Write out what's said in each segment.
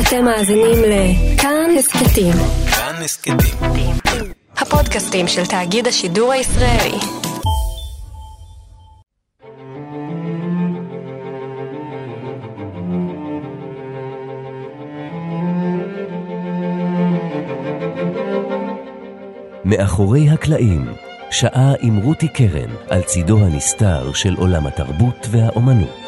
אתם מאזינים לכאן הסקטים. כאן הסקטים. הפודקאסטים של תאגיד השידור הישראלי. מאחורי הקלעים, שעה עם רותי קרן על צידו הנסתר של עולם התרבות והאומנות.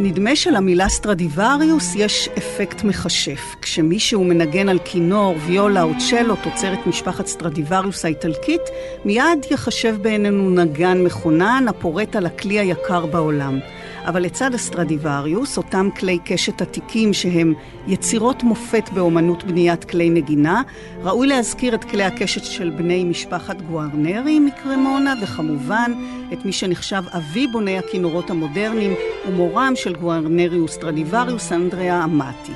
נדמה שלמילה סטרדיווריוס יש אפקט מחשף. כשמישהו מנגן על כינור, ויולה או צ'לו, תוצרת משפחת סטרדיווריוס האיטלקית, מיד יחשב בעינינו נגן מכונן הפורט על הכלי היקר בעולם. אבל לצד הסטרדיווריוס, אותם כלי קשת עתיקים שהם יצירות מופת באומנות בניית כלי נגינה, ראוי להזכיר את כלי הקשת של בני משפחת גוארנרי מקרמונה, וכמובן את מי שנחשב אבי בוני הכינורות המודרניים ומורם של גוארנרי וסטרדיווריוס, אנדריה אמאטי.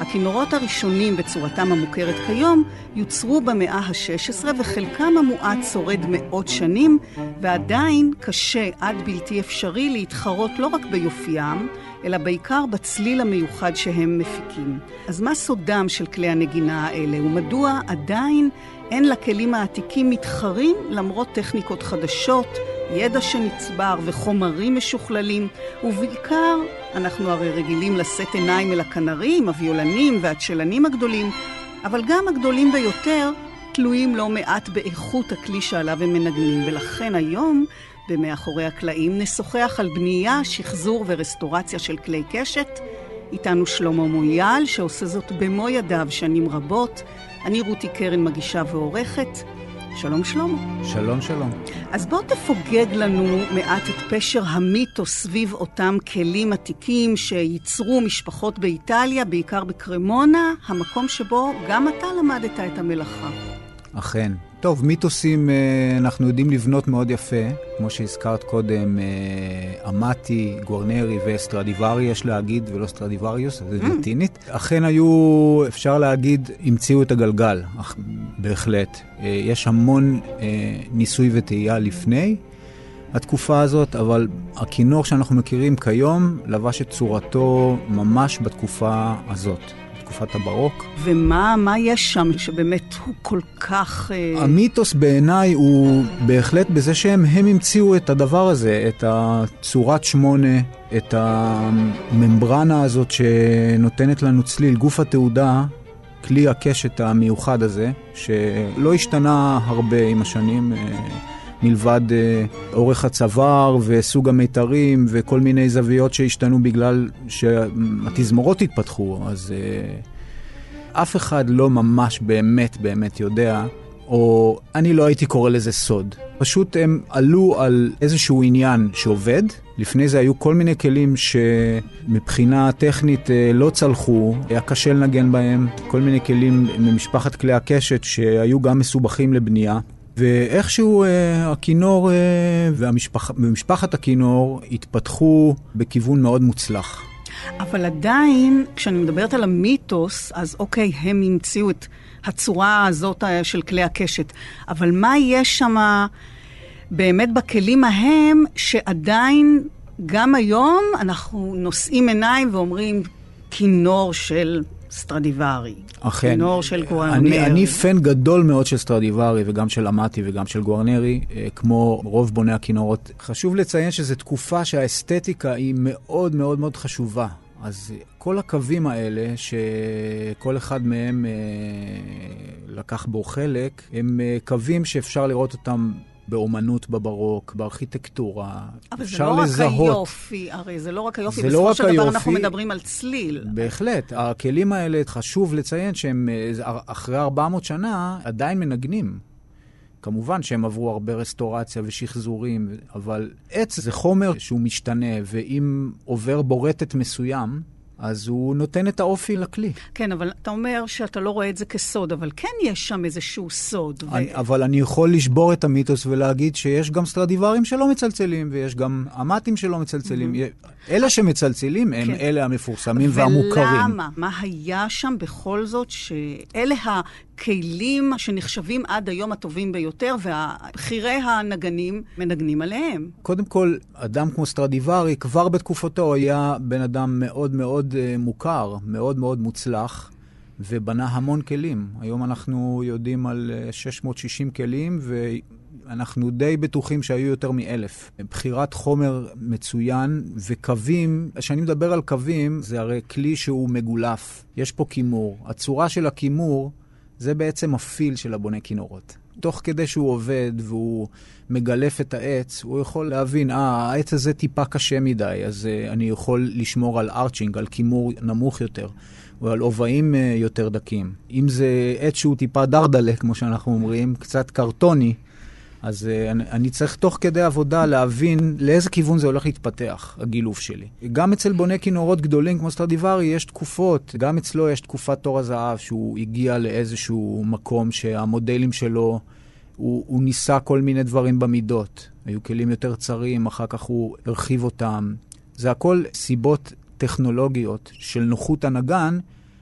הכינורות הראשונים בצורתם המוכרת כיום יוצרו במאה ה-16 וחלקם המועט שורד מאות שנים, ועדיין קשה עד בלתי אפשרי להתחרות לא רק ביופיים, אלא בעיקר בצליל המיוחד שהם מפיקים. אז מה סודם של כלי הנגינה האלה, ומדוע עדיין אין לכלים העתיקים מתחרים למרות טכניקות חדשות, ידע שנצבר וחומרים משוכללים, ובעיקר אנחנו הרי רגילים לשאת עיניים אל הכנרים, הוויולנים והצ'לנים הגדולים, אבל גם הגדולים ביותר תלויים לא מעט באיכות הכלי שעליו הם מנגנים, ולכן היום במאחורי הקלעים נשוחח על בנייה, שחזור ורסטורציה של כלי קשת. איתנו שלמה מויאל שעושה זאת במו ידיו שנים רבות. אני רותי קרן, מגישה ועורכת. שלום שלמה. שלום שלום. אז בוא תפוגג לנו מעט את פשר המיתוס סביב אותם כלים עתיקים שייצרו משפחות באיטליה, בעיקר בקרמונה, המקום שבו גם אתה למדת את המלאכה. אכן. טוב, מיתוסים אנחנו יודעים לבנות מאוד יפה, כמו שהזכרת קודם, אמאטי, גוארנרי וסטרדיווארי, יש להגיד, ולא סטרדיווריוס, זה לטינית. אכן היו, אפשר להגיד, המציאו את הגלגל, אך בהחלט. יש המון ניסוי וטעייה לפני התקופה הזאת, אבל הכינור שאנחנו מכירים כיום לבש את צורתו ממש בתקופה הזאת. תקופת הברוק. ומה יש שם שבאמת הוא כל כך... המיתוס בעיניי הוא בהחלט בזה שהם המציאו את הדבר הזה, את הצורת 8, את הממברנה הזאת שנותנת לנו צליל, גוף התעודה, כלי הקשת המיוחד הזה, שלא השתנה הרבה עם השנים, מלבד אורך הצוואר וסוג המיתרים וכל מיני זוויות שהשתנו בגלל שהתזמורות התפתחו. אז אף אחד לא ממש באמת יודע, או אני לא הייתי קורא לזה סוד. פשוט הם עלו על איזשהו עניין שעובד. לפני זה היו כל מיני כלים שמבחינה טכנית לא צלחו, היה קשה לנגן בהם, כל מיני כלים ממשפחת כלי הקשת שהיו גם מסובכים לבנייה. ואיכשהו הכינור ומשפחת הכינור התפתחו בכיוון מאוד מוצלח. אבל עדיין, כשאני מדברת על המיתוס, אז אוקיי, הם המציאו את הצורה הזאת של כלי הקשת. אבל מה יש שם באמת בכלים ההם, שעדיין גם היום אנחנו נושאים עיניים ואומרים כינור של... סטרדיווארי. אכן. כינור של גוארנרי. אני פן גדול מאוד של סטרדיווארי וגם של אמאטי וגם של גוארנרי, כמו רוב בוני הכינורות. חשוב לציין שזו תקופה שהאסתטיקה היא מאוד מאוד מאוד חשובה. אז כל הקווים האלה שכל אחד מהם לקח בו חלק, הם קווים שאפשר לראות אותם באומנות, בברוק, בארכיטקטורה. אבל זה לא רק היופי, הרי זה לא רק היופי. בסופו של דבר אנחנו מדברים על צליל. בהחלט. הכלים האלה, חשוב לציין שהם אחרי 400 שנה עדיין מנגנים. כמובן שהם עברו הרבה רסטורציה ושחזורים, אבל עץ זה חומר שהוא משתנה, ואם עובר בורטת מסוים, אז הוא נותן את האופי לכלי. כן, אבל אתה אומר שאתה לא רואה את זה כסוד, אבל כן יש שם איזשהו סוד. אבל אני יכול לשבור את המיתוס ולהגיד שיש גם סטרדיווארים שלא מצלצלים, ויש גם אמאטים שלא מצלצלים. אלה שמצלצלים הם אלה המפורסמים והמוכרים. ולמה? מה היה שם בכל זאת שאלה הכלים שנחשבים עד היום הטובים ביותר, ובחירי הנגנים מנגנים עליהם? קודם כל, אדם כמו סטרדיווארי כבר בתקופתו היה בן אדם מאוד מאוד מוכר, מאוד מאוד מוצלח, ובנה המון כלים. היום אנחנו יודעים על 660 כלים, ואנחנו די בטוחים שהיו יותר מ1,000. בחירת חומר מצוין, וקווים, כשאני מדבר על קווים, זה הרי כלי שהוא מגולף. יש פה כימור. הצורה של הכימור, זה בעצם הפיל של הבונה כינורות. תוך כדי שהוא עובד והוא מגלף את העץ, הוא יכול להבין, העץ הזה טיפה קשה מדי, אז אני יכול לשמור על ארצ'ינג, על כימור נמוך יותר, ועל אובעים יותר דקים. אם זה עץ שהוא טיפה דרדלה, כמו שאנחנו אומרים, קצת קרטוני, אז אני צריך תוך כדי עבודה להבין לאיזה כיוון זה הולך להתפתח, הגילוף שלי. גם אצל בוני כינורות גדולים כמו סטרדיווארי יש תקופות, גם אצלו יש תקופת תור הזהב, שהוא הגיע לאיזשהו מקום שהמודלים שלו, הוא ניסה כל מיני דברים במידות. היו כלים יותר צרים, אחר כך הוא הרחיב אותם. זה הכל סיבות טכנולוגיות של נוחות הנגן,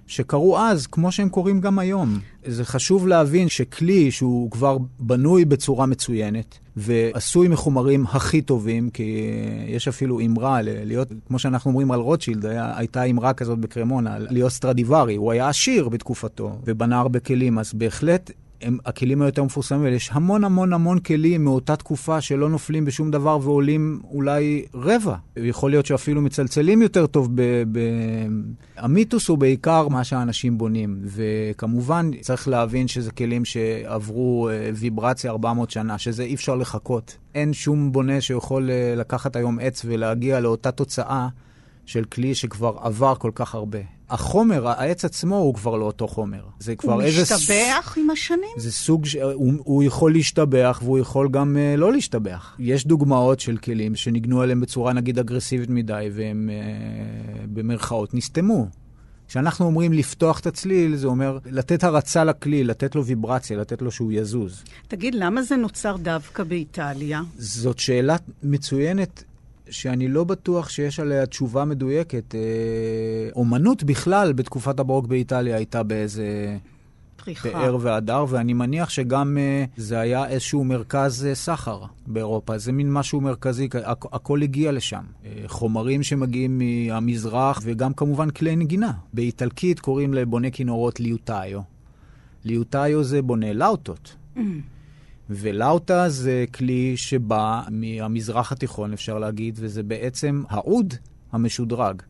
שקראו אז, כמו שהם קוראים גם היום. זה חשוב להבין שכלי שהוא כבר בנוי בצורה מצוינת, ועשוי מחומרים הכי טובים, כי יש אפילו אמרה, להיות, כמו שאנחנו אומרים על רוטשילד, הייתה אמרה כזאת בקרמונה, להיות סטרדיווארי, הוא היה עשיר בתקופתו, ובנה הרבה כלים, אז בהחלט הכלים היותר מפורסמים, יש המון המון המון כלים מאותה תקופה שלא נופלים בשום דבר ועולים אולי רבע. יכול להיות שאפילו מצלצלים יותר טוב. המיתוס הוא בעיקר מה שהאנשים בונים, וכמובן צריך להבין שזה כלים שעברו ויברציה 400 שנה, שזה אי אפשר לחכות. אין שום בונה שיכול לקחת היום עץ ולהגיע לאותה תוצאה של כלי שכבר עבר כל כך הרבה. החומר, העץ עצמו הוא כבר לא אותו חומר. זה כבר הוא משתבח עם השנים? זה סוג, הוא יכול להשתבח והוא יכול גם לא להשתבח. יש דוגמאות של כלים שנגנו עליהם בצורה נגיד אגרסיבית מדי, והם במרכאות נסתמו. כשאנחנו אומרים לפתוח את הצליל, זה אומר לתת הרצה לכליל, לתת לו ויברציה, לתת לו שהוא יזוז. תגיד, למה זה נוצר דווקא באיטליה? זאת שאלה מצוינת, שאני לא בטוח שיש עליה תשובה מדויקת. אומנות בכלל בתקופת הברוק באיטליה הייתה באיזה פאר והדר, ואני מניח שגם זה היה איזשהו מרכז סחר באירופה. זה מין משהו מרכזי, הכל הגיע לשם. חומרים שמגיעים מהמזרח, וגם כמובן כלי נגינה. באיטלקית קוראים לבונה כינורות ליוטאיו. ליוטאיו זה בונה לאוטות. ולאוטה זה כלי שבא מהמזרח התיכון, אפשר להגיד, וזה בעצם העוד המשודרג.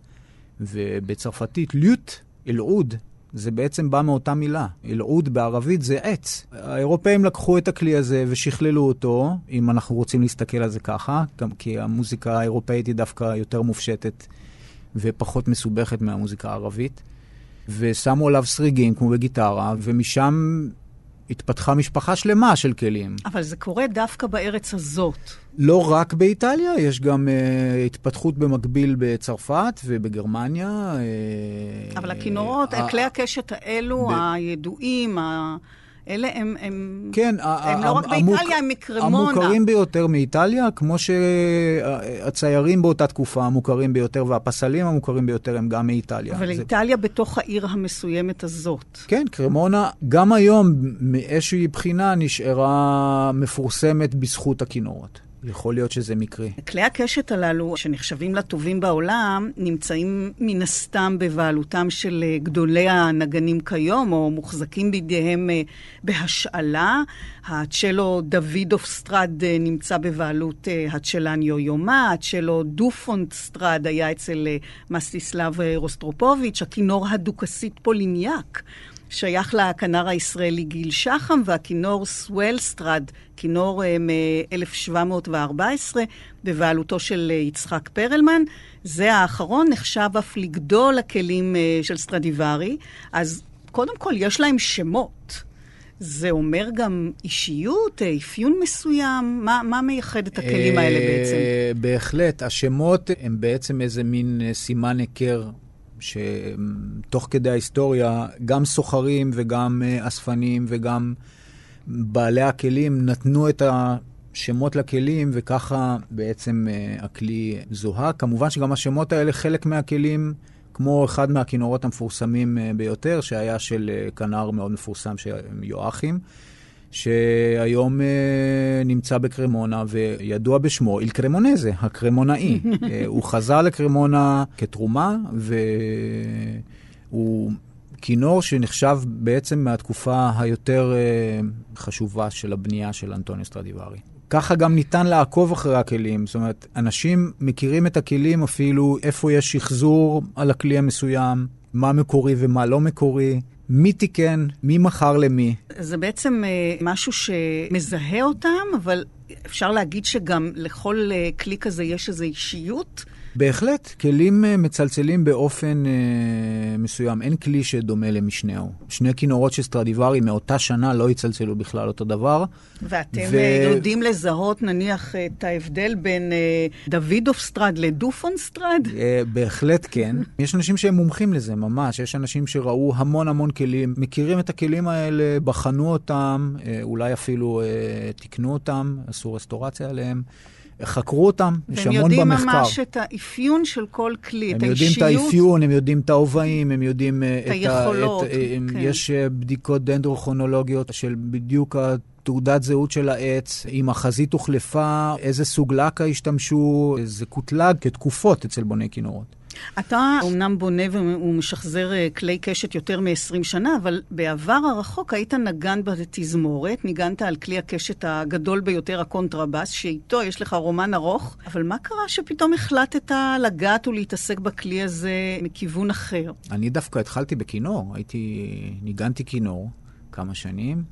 ובצרפתית, לוט, אלעוד, זה בעצם בא מאותה מילה. אלעוד בערבית זה עץ. האירופאים לקחו את הכלי הזה ושכללו אותו, אם אנחנו רוצים להסתכל על זה ככה, גם כי המוזיקה האירופאית היא דווקא יותר מופשטת ופחות מסובכת מהמוזיקה הערבית, ושמו עליו שריגים כמו בגיטרה, ומשם התפתחה משפחה שלמה של כלים. אבל זה קורה דווקא בארץ הזאת. לא רק באיטליה, יש גם התפתחות במקביל בצרפת ובגרמניה. אבל הכינורות, כלי הקשת האלו, הידועים, אלה הם כן, הם לא רק באיטליה, הם מקרמונה. המוכרים ביותר מאיטליה, כמו שהציירים באותה תקופה המוכרים ביותר, והפסלים המוכרים ביותר הם גם מאיטליה. אבל איטליה בתוך העיר המסוימת הזאת. כן, קרמונה גם היום מאיזושהי בחינה נשארה מפורסמת בזכות הכינורות. יכול להיות שזה מקרי. כלי הקשת הללו, שנחשבים לטובים בעולם, נמצאים מן הסתם בבעלותם של גדולי הנגנים כיום, או מוחזקים בידיהם בהשאלה. הצ'לו דוידוף סטרד נמצא בבעלות הצ'לן יויומה, הצ'לו דופונט סטרד היה אצל מסטיסלב רוסטרופוביץ', הכינור הדוקסית פוליניאק. שייך לכנר הישראלי גיל שחם, והכינור סוולסטרד, כינור מ-1714, בבעלותו של יצחק פרלמן. זה האחרון נחשב אף לגדול הכלים של סטרדיווארי. אז קודם כל יש להם שמות. זה אומר גם אישיות, אפיון מסוים. מה מייחד את הכלים האלה בעצם? בהחלט, השמות הם בעצם איזה מין סימן הכר שתוך כדי ההיסטוריה גם סוחרים וגם אספנים וגם בעלי הכלים נתנו את השמות לכלים, וככה בעצם הכלי זוהה. כמובן שגם השמות האלה חלק מהכלים, כמו אחד מהכינורות המפורסמים ביותר, שהיה של כנר מאוד מפורסם של יואחים, שהיום נמצא בקרמונה וידוע בשמו אל קרמונזה, הקרמונאי. הוא חזר לקרמונה כתרומה, והוא כינור שנחשב בעצם מהתקופה היותר חשובה של הבנייה של אנטוניו סטרדיווארי. ככה גם ניתן לעקוב אחרי הכלים, זאת אומרת, אנשים מכירים את הכלים אפילו איפה יש שחזור על הכלי המסוים, מה מקורי ומה לא מקורי, מי תיקן, מי מחר למי. זה בעצם משהו שמזהה אותם, אבל אפשר להגיד שגם לכל כלי כזה יש איזו אישיות. בהחלט, כלים מצלצלים באופן מסוים. אין כלי שדומה למשנהו. שני כינורות של סטרדיווארי מאותה שנה לא יצלצלו בכלל אותו דבר. ואתם יודעים לזהות נניח את ההבדל בין דוידוף סטרד לדופון סטרד? בהחלט כן. יש אנשים שהם מומחים לזה ממש. יש אנשים שראו המון המון כלים, מכירים את הכלים האלה, בחנו אותם, אולי אפילו תקנו אותם, עשו רסטורציה עליהם. חקרו אותם, יש המון במחקר. הם יודעים ממש את האפיון של כל כלי, את האישיות. הם יודעים את האפיון, הם יודעים את האובעים, הם יודעים את היכולות. יש בדיקות דנדרוכרונולוגיות של בדיוק תעודת זהות של העץ, אם החזית הוחלפה, איזה סוג לקה השתמשו, איזה קוטלג כתקופות אצל בוני כינורות. אתה אומנם בונה ומשחזר כלי קשת יותר מ-20 שנה, אבל בעבר הרחוק היית נגן בתזמורת, ניגנת על כלי הקשת הגדול ביותר, הקונטרבס, שאיתו יש לך רומן ארוך, אבל מה קרה שפתאום החלטת לגעת ולהתעסק בכלי הזה מכיוון אחר? אני דווקא התחלתי בכינור, ניגנתי כינור כמה שנים,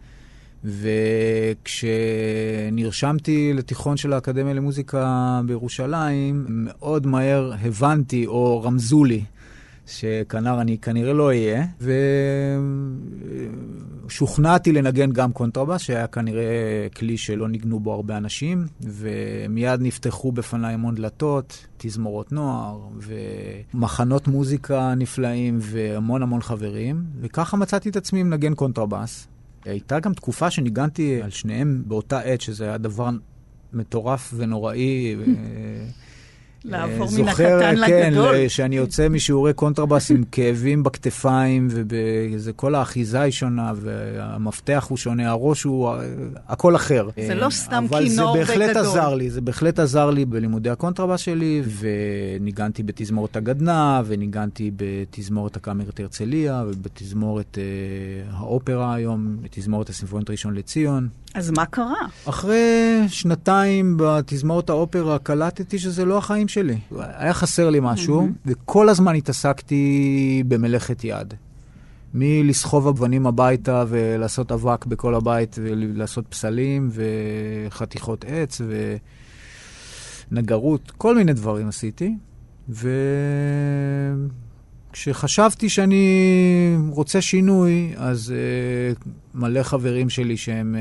וכשנרשמתי לתיכון של האקדמיה למוזיקה בירושלים, מאוד מהר הבנתי או רמזו לי שכנר אני כנראה לא אהיה, ושוכנעתי לנגן גם קונטרבס, שהיה כנראה כלי שלא ניגנו בו הרבה אנשים, ומיד נפתחו בפניי המון דלתות, תזמורות נוער, ומחנות מוזיקה נפלאים, והמון המון חברים, וככה מצאתי את עצמי מנגן קונטרבס. הייתה גם תקופה שניגנתי על שניהם באותה עת, שזה היה דבר מטורף ונוראי. לעבור מן הקטן לגדול. כן, שאני יוצא משיעורי קונטרבס עם כאבים בכתפיים, וכל האחיזה היא שונה, והמפתח הוא שונה, הראש הוא הכל אחר. זה לא סתם כינור בגדול. אבל זה בהחלט עזר לי, זה בהחלט עזר לי בלימודי הקונטרבס שלי, וניגנתי בתזמורת הגדנ"ע, וניגנתי בתזמורת הקאמרית הרצליה, ובתזמורת האופרה היום, בתזמורת הסימפונית ראשון לציון. אז מה קרה? אחרי שנתיים בתזמורת האופרה קלטתי שזה לא החיים שלי. היה חסר לי משהו, וכל הזמן התעסקתי במלאכת יד. מלסחוב אבנים הביתה ולעשות אבק בכל הבית, ולעשות פסלים וחתיכות עץ ונגרות, כל מיני דברים עשיתי. וכשחשבתי שאני רוצה שינוי, אז מלא חברים שלי שהם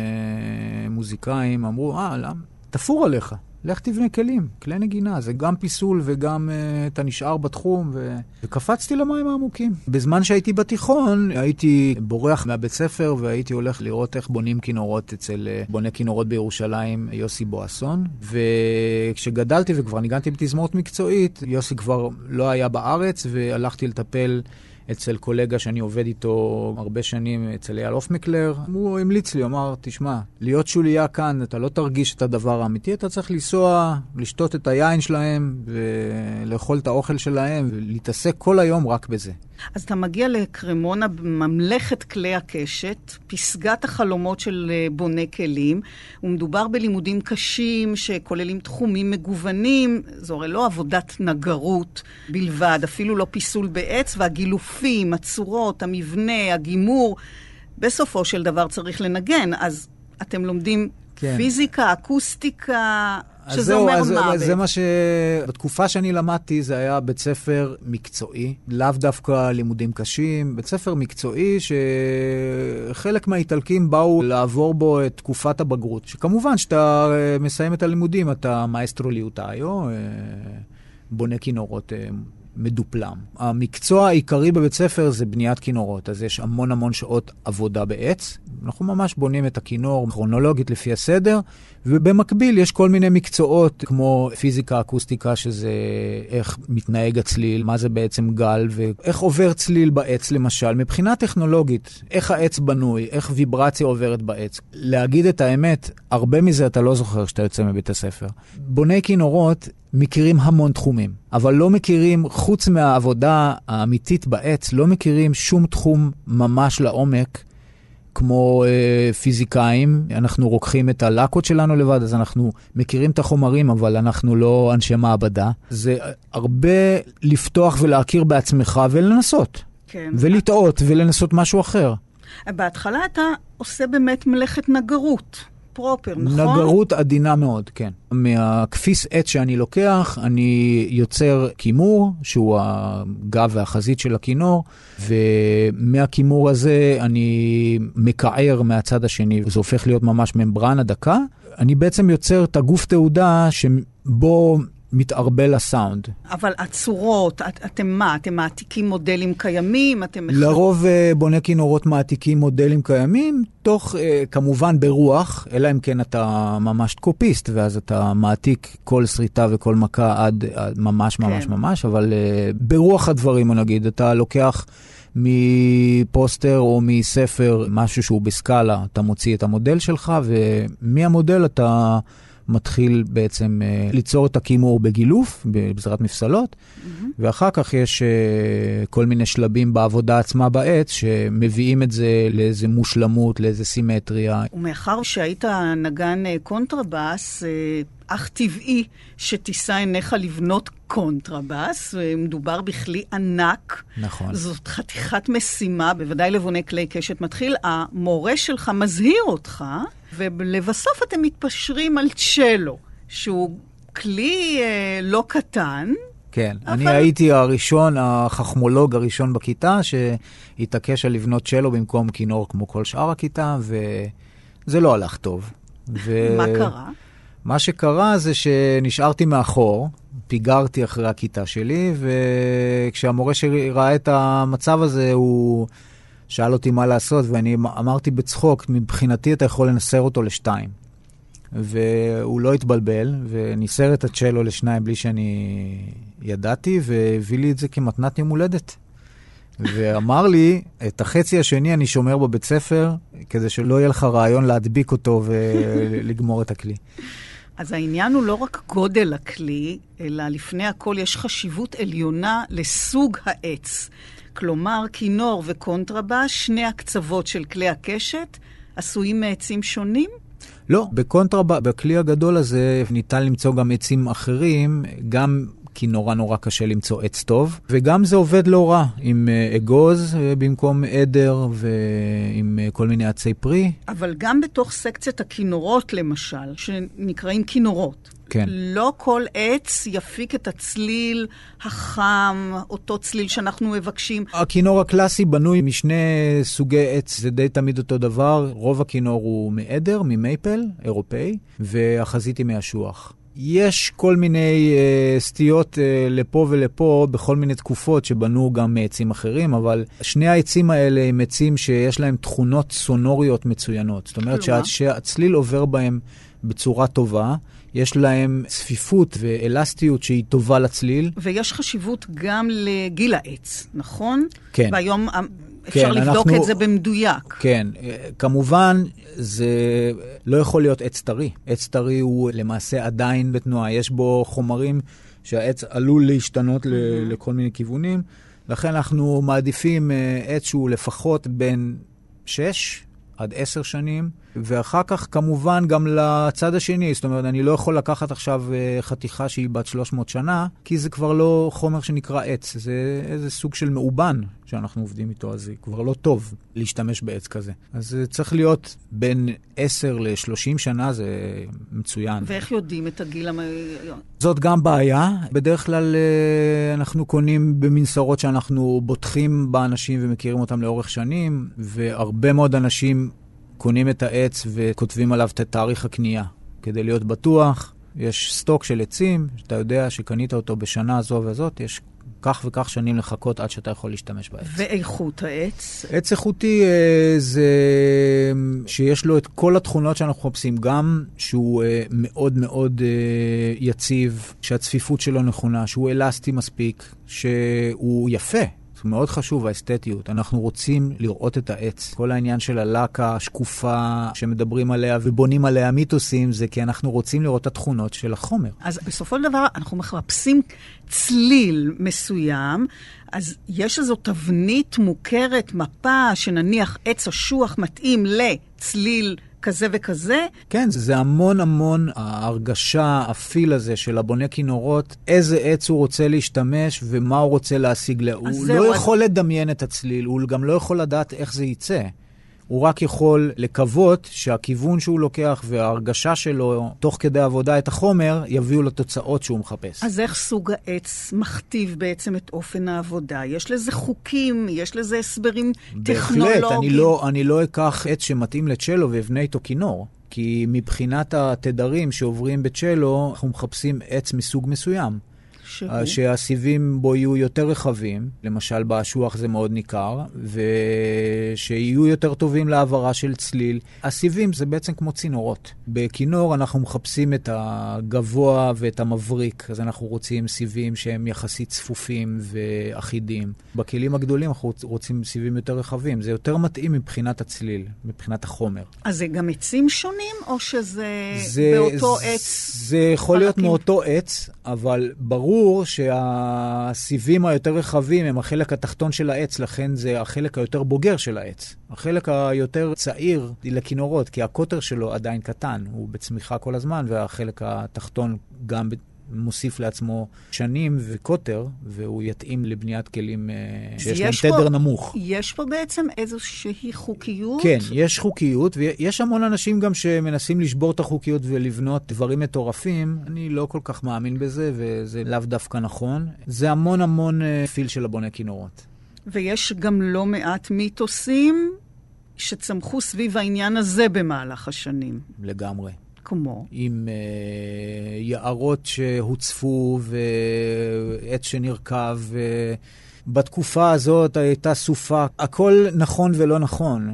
מוזיקאים אמרו, למה? תפור עליך. לך תבנה כלים, כלי נגינה, זה גם פיסול וגם אתה נשאר בתחום, וקפצתי למים העמוקים. בזמן שהייתי בתיכון, הייתי בורח מהבית ספר, והייתי הולך לראות איך בונים כינורות אצל בוני כינורות בירושלים, יוסי בועסון, וכשגדלתי וכבר ניגנתי בתזמורת מקצועית, יוסי כבר לא היה בארץ, והלכתי לטפל אצל קולגה שאני עובד איתו הרבה שנים, אצל אייל אופמקלר. הוא המליץ לי, אמר, תשמע, להיות שוליה כאן, אתה לא תרגיש את הדבר האמיתי, אתה צריך לנסוע, לשתות את היין שלהם, ולאכול את האוכל שלהם, ולהתעסק כל היום רק בזה. אז אתה מגיע לקרמונה, ממלכת כלי הקשת, פסגת החלומות של בוני כלים, ומדובר בלימודים קשים שכוללים תחומים מגוונים, זו הרי לא עבודת נגרות בלבד, אפילו לא פיסול בעץ, והגילופים, הצורות, המבנה, הגימור, בסופו של דבר צריך לנגן, אז אתם לומדים כן. פיזיקה, אקוסטיקה, שזה אומר מוות. זה מה שבתקופה שאני למדתי, זה היה בית ספר מקצועי, לאו דווקא לימודים קשים, בית ספר מקצועי שחלק מהאיטלקים באו לעבור בו את תקופת הבגרות, שכמובן שאתה מסיים את הלימודים, אתה מאסטרו ליוטאיו, בונה כינורות מדופלם. המקצוע העיקרי בבית ספר זה בניית כינורות, אז יש המון המון שעות עבודה בעץ. אנחנו ממש בונים את הכינור כרונולוגית לפי הסדר, ובמקביל יש כל מיני מקצועות כמו פיזיקה, אקוסטיקה, שזה איך מתנהג הצליל, מה זה בעצם גל, ואיך עובר צליל בעץ למשל, מבחינה טכנולוגית, איך העץ בנוי, איך ויברציה עוברת בעץ. להגיד את האמת, הרבה מזה אתה לא זוכר שאתה יוצא מבית הספר. בוני כינורות מכירים המון תחומים, אבל לא מכירים, חוץ מהעבודה האמיתית בעץ, לא מכירים שום תחום ממש לעומק, כמו פיזיקאים. אנחנו רוקחים את הלקות שלנו לבד, אז אנחנו מכירים את החומרים, אבל אנחנו לא אנשי מעבדה. זה הרבה לפתוח ולהכיר בעצמך ולנסות. כן. ולטעות ולנסות משהו אחר. בהתחלה אתה עושה באמת מלאכת נגרות. פרופר, נכון? נגרות עדינה מאוד, כן. מהכפיס עץ שאני לוקח, אני יוצר כימור, שהוא הגב והחזית של הכינור, ומהכימור הזה אני מקער מהצד השני, וזה הופך להיות ממש ממברנה דקה. אני בעצם יוצר את הגוף תעודה שבו מתערבל הסאונד. אבל הצורות, אתם מה? אתם מעתיקים מודלים קיימים? לרוב בוני כינורות מעתיקים מודלים קיימים, תוך כמובן ברוח, אלא אם כן אתה ממש קופיסט, ואז אתה מעתיק כל שריטה וכל מכה עד ממש ממש ממש, אבל ברוח הדברים, נגיד, אתה לוקח מפוסטר או מספר, משהו שהוא בסקאלה, אתה מוציא את המודל שלך, ומהמודל אתה מתחיל בעצם ליצור את הכימור בגילוף, בזרת מפסלות, ואחר כך יש כל מיני שלבים בעבודה עצמה בעץ, שמביאים את זה לאיזה מושלמות, לאיזה סימטריה. ומאחר שהיית נגן קונטרבס, אך טבעי שתישא עיניך לבנות קונטרבס, מדובר בכלי ענק. נכון. זאת חתיכת משימה, בוודאי לבוני כלי קשת מתחיל, המורה שלך מזהיר אותך, ולבסוף אתם מתפשרים על צ'לו, שהוא כלי לא קטן. כן, אבל אני הייתי הראשון, החכמולוג הראשון בכיתה, שהתעקש על לבנות צ'לו במקום כינור כמו כל שאר הכיתה, וזה לא הלך טוב. מה קרה? מה שקרה זה שנשארתי מאחור, פיגרתי אחרי הכיתה שלי, וכשהמורה שלי ראה את המצב הזה, הוא שאל אותי מה לעשות, ואני אמרתי בצחוק, מבחינתי אתה יכול לנסר אותו לשתיים. והוא לא התבלבל, וניסר את הצ'לו לשניים בלי שאני ידעתי, והביא לי את זה כמתנת יום הולדת. ואמר לי, את החצי השני אני שומר בבית ספר, כדי שלא יהיה לך רעיון להדביק אותו ולגמור את הכלי. אז העניין הוא לא רק גודל הכלי, אלא לפני הכל יש חשיבות עליונה לסוג העץ. כלומר, כינור וקונטרבס, שני הקצוות של כלי הקשת, עשויים מעצים שונים? לא, בקונטרבס, בכלי הגדול הזה, ניתן למצוא גם עצים אחרים, גם כי נורא נורא קשה למצוא עץ טוב, וגם זה עובד לא רע, עם אגוז במקום אדר, ועם כל מיני עצי פרי. אבל גם בתוך סקציית הכינורות למשל, שנקראים כינורות, כן. לא כל עץ יפיק את הצליל החם, אותו צליל שאנחנו מבקשים. הכינור הקלאסי בנוי משני סוגי עץ, זה די תמיד אותו דבר, רוב הכינור הוא מאדר, ממייפל, אירופאי, והחזית היא מאשוח. יש כל מיני סטיות לפה ולפה בכל מיני תקופות שבנו גם מעצים אחרים, אבל שני העצים האלה הם עצים שיש להם תכונות סונוריות מצוינות. זאת אומרת שהצליל עובר בהם בצורה טובה, יש להם צפיפות ואלסטיות שהיא טובה לצליל. ויש חשיבות גם לגיל העץ, נכון? כן. והיום אפשר לבדוק את זה במדויק. כן, כמובן זה לא יכול להיות עץ טרי. עץ טרי הוא למעשה עדיין בתנועה. יש בו חומרים שהעץ עלול להשתנות לכל מיני כיוונים. לכן אנחנו מעדיפים עץ שהוא לפחות בין 6 עד 10 שנים, ואחר כך כמובן גם לצד השני. זאת אומרת, אני לא יכול לקחת עכשיו חתיכה שהיא בת 300 שנה, כי זה כבר לא חומר שנקרא עץ, זה איזה סוג של מאובן שאנחנו עובדים איתו, אז זה כבר לא טוב להשתמש בעץ כזה. אז צריך להיות בין 10 ל-30 שנה, זה מצוין. ואיך יודעים את הגיל? זאת גם בעיה. בדרך כלל אנחנו קונים במנסרות שאנחנו בוטחים באנשים ומכירים אותם לאורך שנים, והרבה מאוד אנשים קונים את העץ וכותבים עליו את תאריך הקנייה. כדי להיות בטוח, יש סטוק של עצים, שאתה יודע שקנית אותו בשנה הזו וזאת, יש כך וכך שנים לחכות עד שאתה יכול להשתמש בעץ. ואיכות העץ? עץ איכותי זה שיש לו את כל התכונות שאנחנו חופשים, גם שהוא מאוד מאוד יציב, שהצפיפות שלו נכונה, שהוא אלסטי מספיק, שהוא יפה. מאוד חשוב, האסתטיות. אנחנו רוצים לראות את העץ. כל העניין של הלקה, שקופה, שמדברים עליה ובונים עליה מיתוסים, זה כי אנחנו רוצים לראות את התכונות של החומר. אז בסופו של דבר, אנחנו מחפשים צליל מסוים, אז יש איזו תבנית מוכרת, מפה, שנניח עץ אשוח מתאים לצליל כזה וכזה. כן, זה המון המון ההרגשה, הפיל הזה של הבונה כינורות, איזה עץ הוא רוצה להשתמש ומה הוא רוצה להשיג לה. הוא לא יכול לדמיין את הצליל, הוא גם לא יכול לדעת איך זה יצא. הוא רק יכול לקוות שהכיוון שהוא לוקח וההרגשה שלו תוך כדי עבודה את החומר יביאו לתוצאות שהוא מחפש. אז איך סוג העץ מכתיב בעצם את אופן העבודה? יש לזה חוקים, יש לזה הסברים טכנולוגיים? בהחלט, אני לא אקח עץ שמתאים לצ'לו ואבנה איתו כינור. כי מבחינת התדרים שעוברים בצ'לו, אנחנו מחפשים עץ מסוג מסוים. שהסיבים בו יהיו יותר רחבים, למשל באשוח זה מאוד ניכר, ושיהיו יותר טובים להעברה של צליל. הסיבים זה בעצם כמו צינורות. בכינור אנחנו מחפשים את הגבוה ואת המבריק, אז אנחנו רוצים סיבים שהם יחסית צפופים ואחידים. בכלים הגדולים אנחנו רוצים סיבים יותר רחבים. זה יותר מתאים מבחינת הצליל, מבחינת החומר. אז זה גם עצים שונים, או שזה באותו עץ? זה יכול להיות מאותו עץ, אבל ברור שהסיבים היותר רחבים הם החלק התחתון של העץ, לכן זה החלק היותר בוגר של העץ. החלק היותר צעיר לכינורות, כי הקוטר שלו עדיין קטן, הוא בצמיחה כל הזמן, והחלק התחתון גם מוסיף לעצמו שנים וקוטר, והוא יתאים לבניית כלים שיש להם תדר נמוך. יש פה בעצם איזושהי חוקיות? כן, יש חוקיות, ויש המון אנשים גם שמנסים לשבור את החוקיות ולבנות דברים מטורפים. אני לא כל כך מאמין בזה, וזה לאו דווקא נכון. זה המון המון פיל של הבונה כינורות. ויש גם לא מעט מיתוסים שצמחו סביב העניין הזה במהלך השנים. לגמרי. כמו? עם יערות שהוצפו ועץ שנרכב. בתקופה הזאת הייתה סופה. הכל נכון ולא נכון.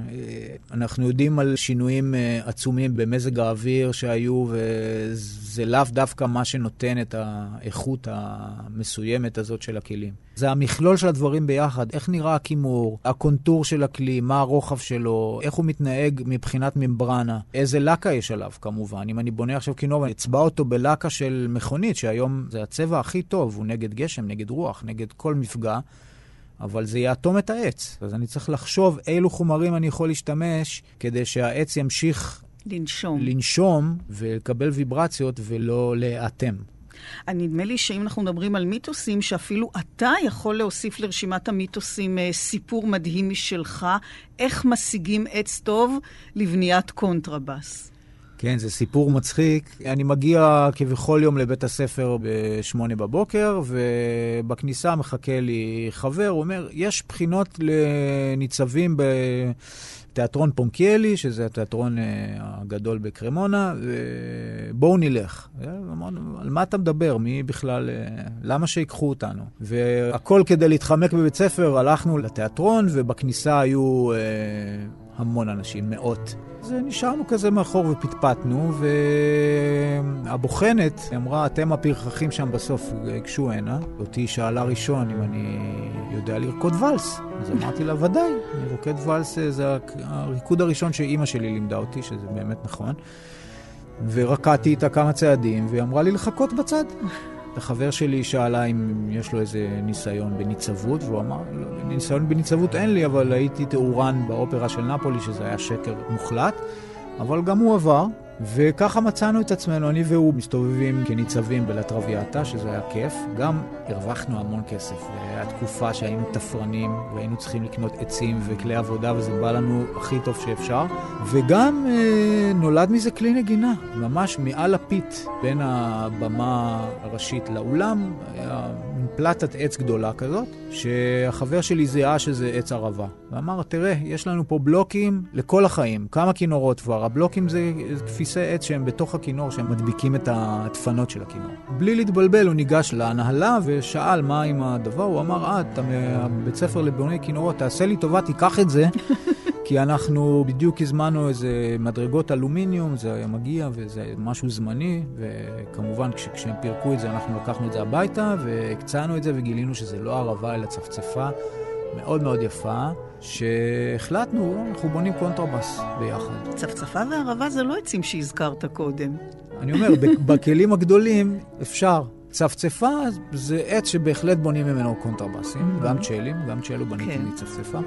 אנחנו יודעים על שינויים עצומים במזג האוויר שהיו, וזה לאו דווקא מה שנותן את האיכות המסוימת הזאת של הכלים. זה המכלול של הדברים ביחד. איך נראה הכימור, הקונטור של הכלי, מה הרוחב שלו, איך הוא מתנהג מבחינת ממברנה, איזה לקה יש עליו כמובן. אם אני בונה עכשיו כינור, אני אצבע אותו בלקה של מכונית, שהיום זה הצבע הכי טוב, הוא נגד גשם, נגד רוח, נגד כל מפגע, אבל זה יאטום את העץ. אז אני צריך לחשוב אילו חומרים אני יכול להשתמש, כדי שהעץ ימשיך לנשום ולקבל ויברציות ולא להאטם. נדמה לי שאם אנחנו מדברים על מיתוסים, שאפילו אתה יכול להוסיף לרשימת המיתוסים סיפור מדהים משלך, איך משיגים עץ טוב לבניית קונטרבס. כן, זה סיפור מצחיק. אני מגיע כבכל יום לבית הספר ב-8 בבוקר, ובכניסה מחכה לי חבר, הוא אומר, יש בחינות לניצבים בתיאטרון פונקיילי, שזה התיאטרון הגדול בקרמונה, ובואו נלך. על מה אתה מדבר? מי בכלל? למה שיקחו אותנו? והכל כדי להתחמק בבית ספר, הלכנו לתיאטרון, ובכניסה היו המון אנשים, מאות. אז נשארנו כזה מאחור ופטפטנו, והבוחנת אמרה, אתם הפרחחים שם בסוף, גשו הנה. אותי שאלה ראשון אם אני יודע לרקוד ולס. אז אמרתי לה, ודאי, אני רוקד ולס, זה הריקוד הראשון שאימא שלי לימדה אותי, שזה באמת נכון. ורקעתי איתה כמה צעדים, והיא אמרה לי לחכות בצד. החבר שלי שאלה אם יש לו איזה ניסיון בניצבות, והוא אמר, ניסיון בניצבות אין לי, אבל הייתי תאורן באופרה של נפולי, שזה היה שקר מוחלט, אבל גם הוא עבר, וככה מצאנו את עצמנו, אני והוא מסתובבים כניצבים בלטרוויאטה, שזה היה כיף. גם הרווחנו המון כסף, והיה תקופה שהיינו תפרנים, והיינו צריכים לקנות עצים וכלי עבודה, וזה בא לנו הכי טוב שאפשר. וגם נולד מזה כלי נגינה, ממש מעל הפית, בין הבמה הראשית לאולם, היה פלטת עץ גדולה כזאת, שהחבר שלי זיהה שזה עץ ערבה. ואמר, תראה, יש לנו פה בלוקים לכל החיים, כמה כינורות כבר, הבלוקים זה כפי כיסא עץ שהם בתוך הכינור, שהם מדביקים את הדפנות של הכינור. בלי להתבלבל הוא ניגש להנהלה ושאל מה עם הדבר, הוא אמר, אתה בית ספר לבוני כינורות, תעשה לי טובה, תיקח את זה, כי אנחנו בדיוק הזמנו איזה מדרגות אלומיניום, זה מגיע וזה משהו זמני, וכמובן כשהם פירקו את זה אנחנו לקחנו את זה הביתה, והקצענו את זה וגילינו שזה לא ערבה אלא צפצפה מאוד מאוד יפה, שהחלטנו, אנחנו בונים קונטרבס ביחד. צפצפה וערבה זה לא עצים שהזכרת קודם. אני אומר, בכלים הגדולים אפשר. צפצפה זה עץ שבהחלט בונים ממנו קונטרבסים, גם צ'לים, גם צ'לו בניתי מצפצפה.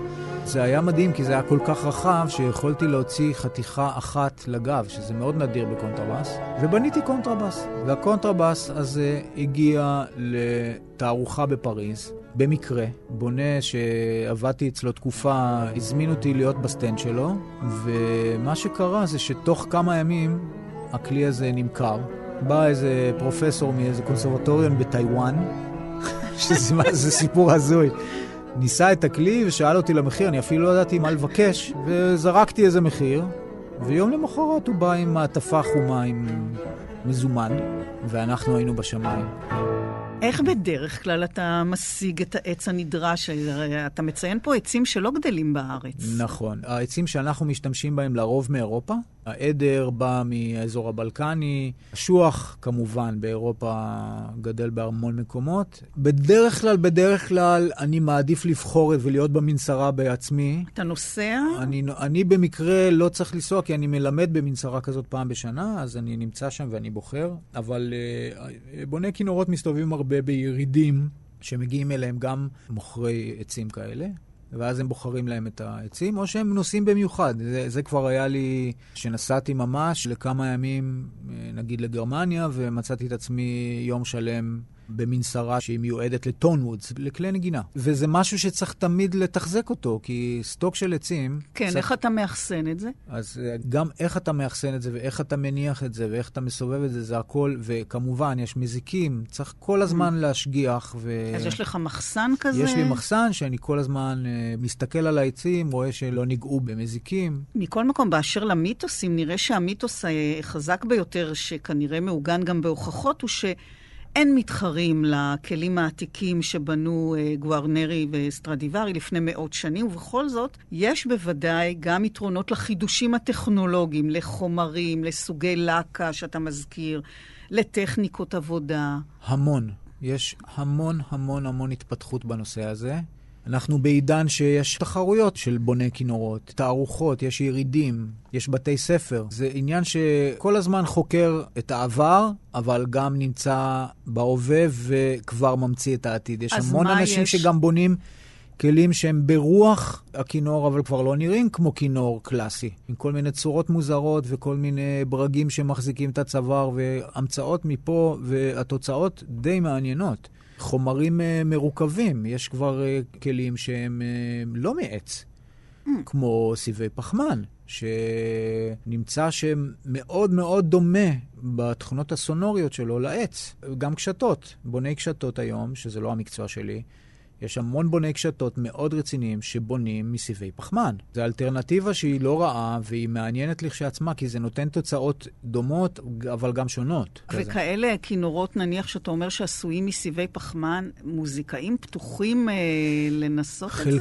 זה היה מדהים כי זה היה כל כך רחב שיכולתי להוציא חתיכה אחת לגב, שזה מאוד נדיר בקונטרבס, ובניתי קונטרבס. והקונטרבס הזה הגיע לתערוכה בפריז, במקרה, בונה שעבדתי אצלו תקופה, הזמין אותי להיות בסטנד שלו, ומה שקרה זה שתוך כמה ימים הכלי הזה נמכר. בא איזה פרופסור מאיזה קונסרבטוריון בטיוואן, שזה סיפור הזוי. ניסה את הכלי ושאל אותי למחיר, אני אפילו לא ידעתי מה לבקש, וזרקתי איזה מחיר, ויום למחרת הוא בא עם מעטפה חומה, עם מזומן, ואנחנו היינו בשמיים. איך בדרך כלל אתה משיג את העץ הנדרש? אתה מציין פה עצים שלא גדלים בארץ. נכון. העצים שאנחנו משתמשים בהם לרוב מאירופה. האדר בא מאזור הבלקני. אשוח, כמובן, באירופה גדל בהמון מקומות. בדרך כלל אני מעדיף לבחור ולהיות במנסרה בעצמי. אתה נוסע? אני במקרה לא צריך לנסוע, כי אני מלמד במנסרה כזאת פעם בשנה, אז אני נמצא שם ואני בוחר. אבל בוני כינורות מסתובבים הרבה בירידים שמגיעים אליהם גם מוכרי עצים כאלה, ואז הם בוחרים להם את העצים, או שהם נוסעים במיוחד. זה כבר היה לי שנסעתי ממש לכמה ימים, נגיד לגרמניה, ומצאתי את עצמי יום שלם במנסרה שהיא מיועדת לטונוודס, לכלי נגינה. וזה משהו שצריך תמיד לתחזק אותו, כי סטוק של עצים... כן, צריך... איך אתה מאחסן את זה? אז גם איך אתה מאחסן את זה, ואיך אתה מניח את זה, ואיך אתה מסובב את זה, זה הכל, וכמובן, יש מזיקים, צריך כל הזמן להשגיח. אז יש לך מחסן כזה? יש לי מחסן שאני כל הזמן מסתכל על העצים, רואה שלא ניגעו במזיקים. מכל מקום, באשר למיתוסים, נראה שהמיתוס החזק ביותר, שכנראה מעוגן גם בהוכחות, הוא ש... אין מתחרים לכלים העתיקים שבנו גוארנרי וסטרדיווארי לפני מאות שנים, ובכל זאת יש בוודאי גם יתרונות לחידושים הטכנולוגיים, לחומרים, לסוגי לקה שאתה מזכיר, לטכניקות עבודה. המון. יש המון המון המון התפתחות בנושא הזה. אנחנו בעידן שיש תחרויות של בוני כינורות, תערוכות, יש ירידים, יש בתי ספר. זה עניין שכל הזמן חוקר את העבר, אבל גם נמצא בהווה וכבר ממציא את העתיד. יש המון אנשים שגם בונים כלים שהם ברוח הכינור, אבל כבר לא נראים כמו כינור קלאסי. עם כל מיני צורות מוזרות וכל מיני ברגים שמחזיקים את הצוואר והמצאות מפה, והתוצאות די מעניינות. חומרים מרוכבים, יש כבר כלים שהם לא מעץ, כמו סיבי פחמן, שנמצא שהם מאוד מאוד דומה בתכונות הסונוריות שלו לעץ. גם קשתות, בוני קשתות היום, שזה לא המקצוע שלי, יש המון בוני קשתות מאוד רציניים שבונים מסיבי פחמן. זו אלטרנטיבה שהיא לא רעה והיא מעניינת לכשעצמה, כי זה נותן תוצאות דומות, אבל גם שונות. וכאלה כינורות, נניח שאתה אומר שעשויים מסיבי פחמן, מוזיקאים פתוחים לנסות את זה?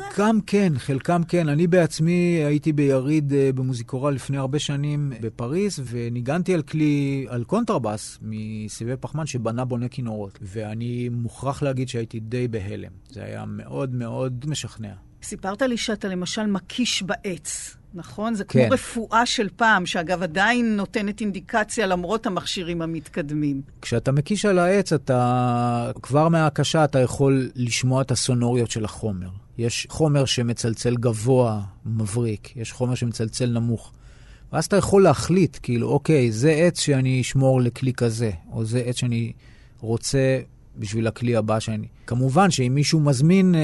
חלקם כן. אני בעצמי הייתי ביריד במוזיקורה לפני הרבה שנים בפריז, וניגנתי על כלי, על קונטרבס מסיבי פחמן שבנה בוני כינורות. ואני מוכרח להגיד שהייתי די בהלם. זה היה מאוד מאוד משכנע. סיפרת לי שאתה למשל מקיש בעץ, נכון? זה כמו רפואה של פעם, שאגב עדיין נותנת אינדיקציה למרות המכשירים המתקדמים. כשאתה מקיש על העץ, אתה כבר מההקשה אתה יכול לשמוע את הסונוריות של החומר. יש חומר שמצלצל גבוה, מבריק, יש חומר שמצלצל נמוך. ואז אתה יכול להחליט, כאילו, אוקיי, זה עץ שאני אשמור לכלי כזה, או זה עץ שאני רוצה... בשביל הכלי הבא שאני... כמובן שאם מישהו מזמין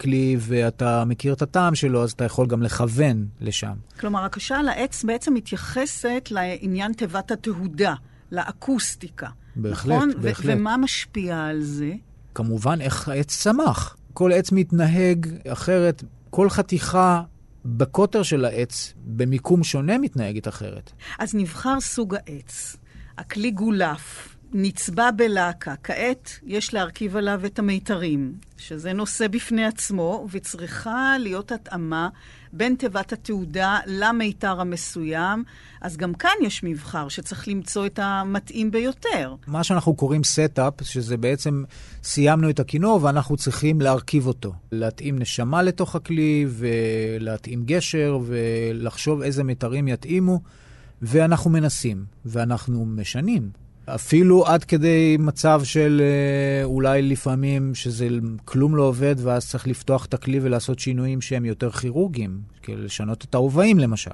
כלי ואתה מכיר את הטעם שלו, אז אתה יכול גם לכוון לשם. כלומר, הקשה על העץ בעצם מתייחסת לעניין תיבת התהודה, לאקוסטיקה. בהחלט, נכון? בהחלט. ומה משפיע על זה? כמובן, איך העץ שמח. כל עץ מתנהג אחרת, כל חתיכה בקוטר של העץ, במיקום שונה מתנהגת אחרת. אז נבחר סוג העץ, הכלי גולף, נצבע בלהקה. כעת יש להרכיב עליו את המיתרים, שזה נושא בפני עצמו, וצריכה להיות התאמה בין תיבת התעודה למיתר המסוים. אז גם כאן יש מבחר שצריך למצוא את המתאים ביותר. מה שאנחנו קוראים סטאפ, שזה בעצם סיימנו את הכינור ואנחנו צריכים להרכיב אותו. להתאים נשמה לתוך הכלי ולהתאים גשר ולחשוב איזה מיתרים יתאימו, ואנחנו מנסים ואנחנו משנים. אפילו עד כדי מצב של אולי לפעמים שזה כלום לא עובד, ואז צריך לפתוח את הכלי ולעשות שינויים שהם יותר כירורגיים, כאילו לשנות את האובעים למשל.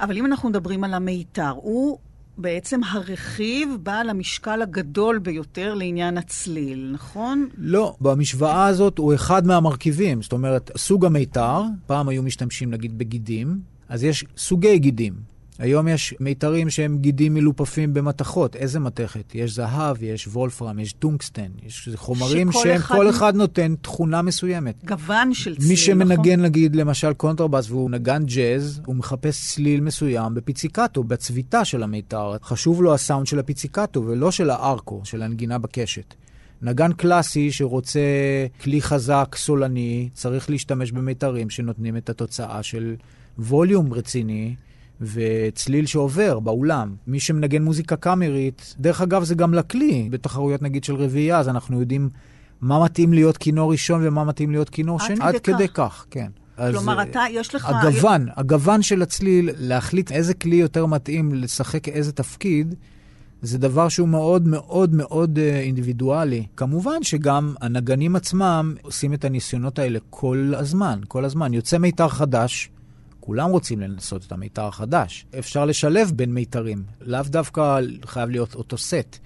אבל אם אנחנו מדברים על המיתר, הוא בעצם הרכיב בעל המשקל הגדול ביותר לעניין הצליל, נכון? לא, במשוואה הזאת הוא אחד מהמרכיבים. זאת אומרת, סוג המיתר, פעם היו משתמשים נגיד בגידים, אז יש סוגי גידים. היום יש מיתרים שהם גידים מלופפים במתכות. איזה מתכת? יש זהב, יש וולפרם, יש טונגסטן, יש חומרים שהם כל אחד נותן תכונה מסוימת. גוון של צליל, נכון? מי שמנגן, נגיד, למשל קונטרבס, והוא נגן ג'אז, הוא מחפש צליל מסוים בפיציקטו, בצביטה של המיתר. חשוב לו הסאונד של הפיציקטו ולא של הארקו, של הנגינה בקשת. נגן קלאסי שרוצה כלי חזק, סולני, צריך להשתמש במיתרים שנותנים את התוצאה של ווליום רציני. וצליל שעובר באולם. מי שמנגן מוזיקה קאמרית, דרך אגב זה גם לכלי, בתחרויות נגיד של רביעייה, אז אנחנו יודעים מה מתאים להיות כינור ראשון ומה מתאים להיות כינור שני. עד כדי כך, כן. כלומר, אתה, יש לך... הגוון של הצליל, להחליט איזה כלי יותר מתאים לשחק איזה תפקיד, זה דבר שהוא מאוד מאוד מאוד אינדיבידואלי. כמובן שגם הנגנים עצמם עושים את הניסיונות האלה כל הזמן, כל הזמן. יוצא מיתר חדש, כולם רוצים לנסות את המיתר החדש. אפשר לשלב בין מיתרים. לאו דווקא חייב להיות אותו סט.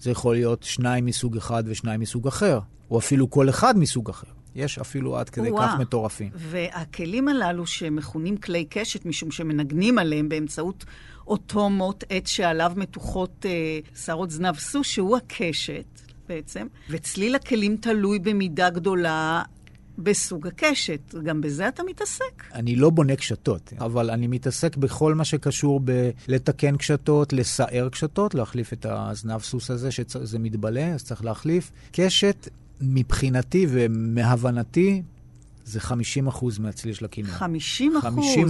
זה יכול להיות שניים מסוג אחד ושניים מסוג אחר. או אפילו כל אחד מסוג אחר. יש אפילו עד כדי כך מטורפים. והכלים הללו שמכונים כלי קשת, משום שמנגנים עליהם באמצעות אותו מוט עט שעליו מתוחות שערות זנב סוס, שהוא הקשת בעצם. וצליל הכלים תלוי במידה גדולה, בסוג הקשת, גם בזה אתה מתעסק? אני לא בונה קשתות, אבל אני מתעסק בכל מה שקשור בלתקן קשתות, לסער קשתות, להחליף את הזנב סוס הזה, שזה מתבלה, אז צריך להחליף. קשת, מבחינתי ומהבנתי, זה 50% מהצליל של הכינור.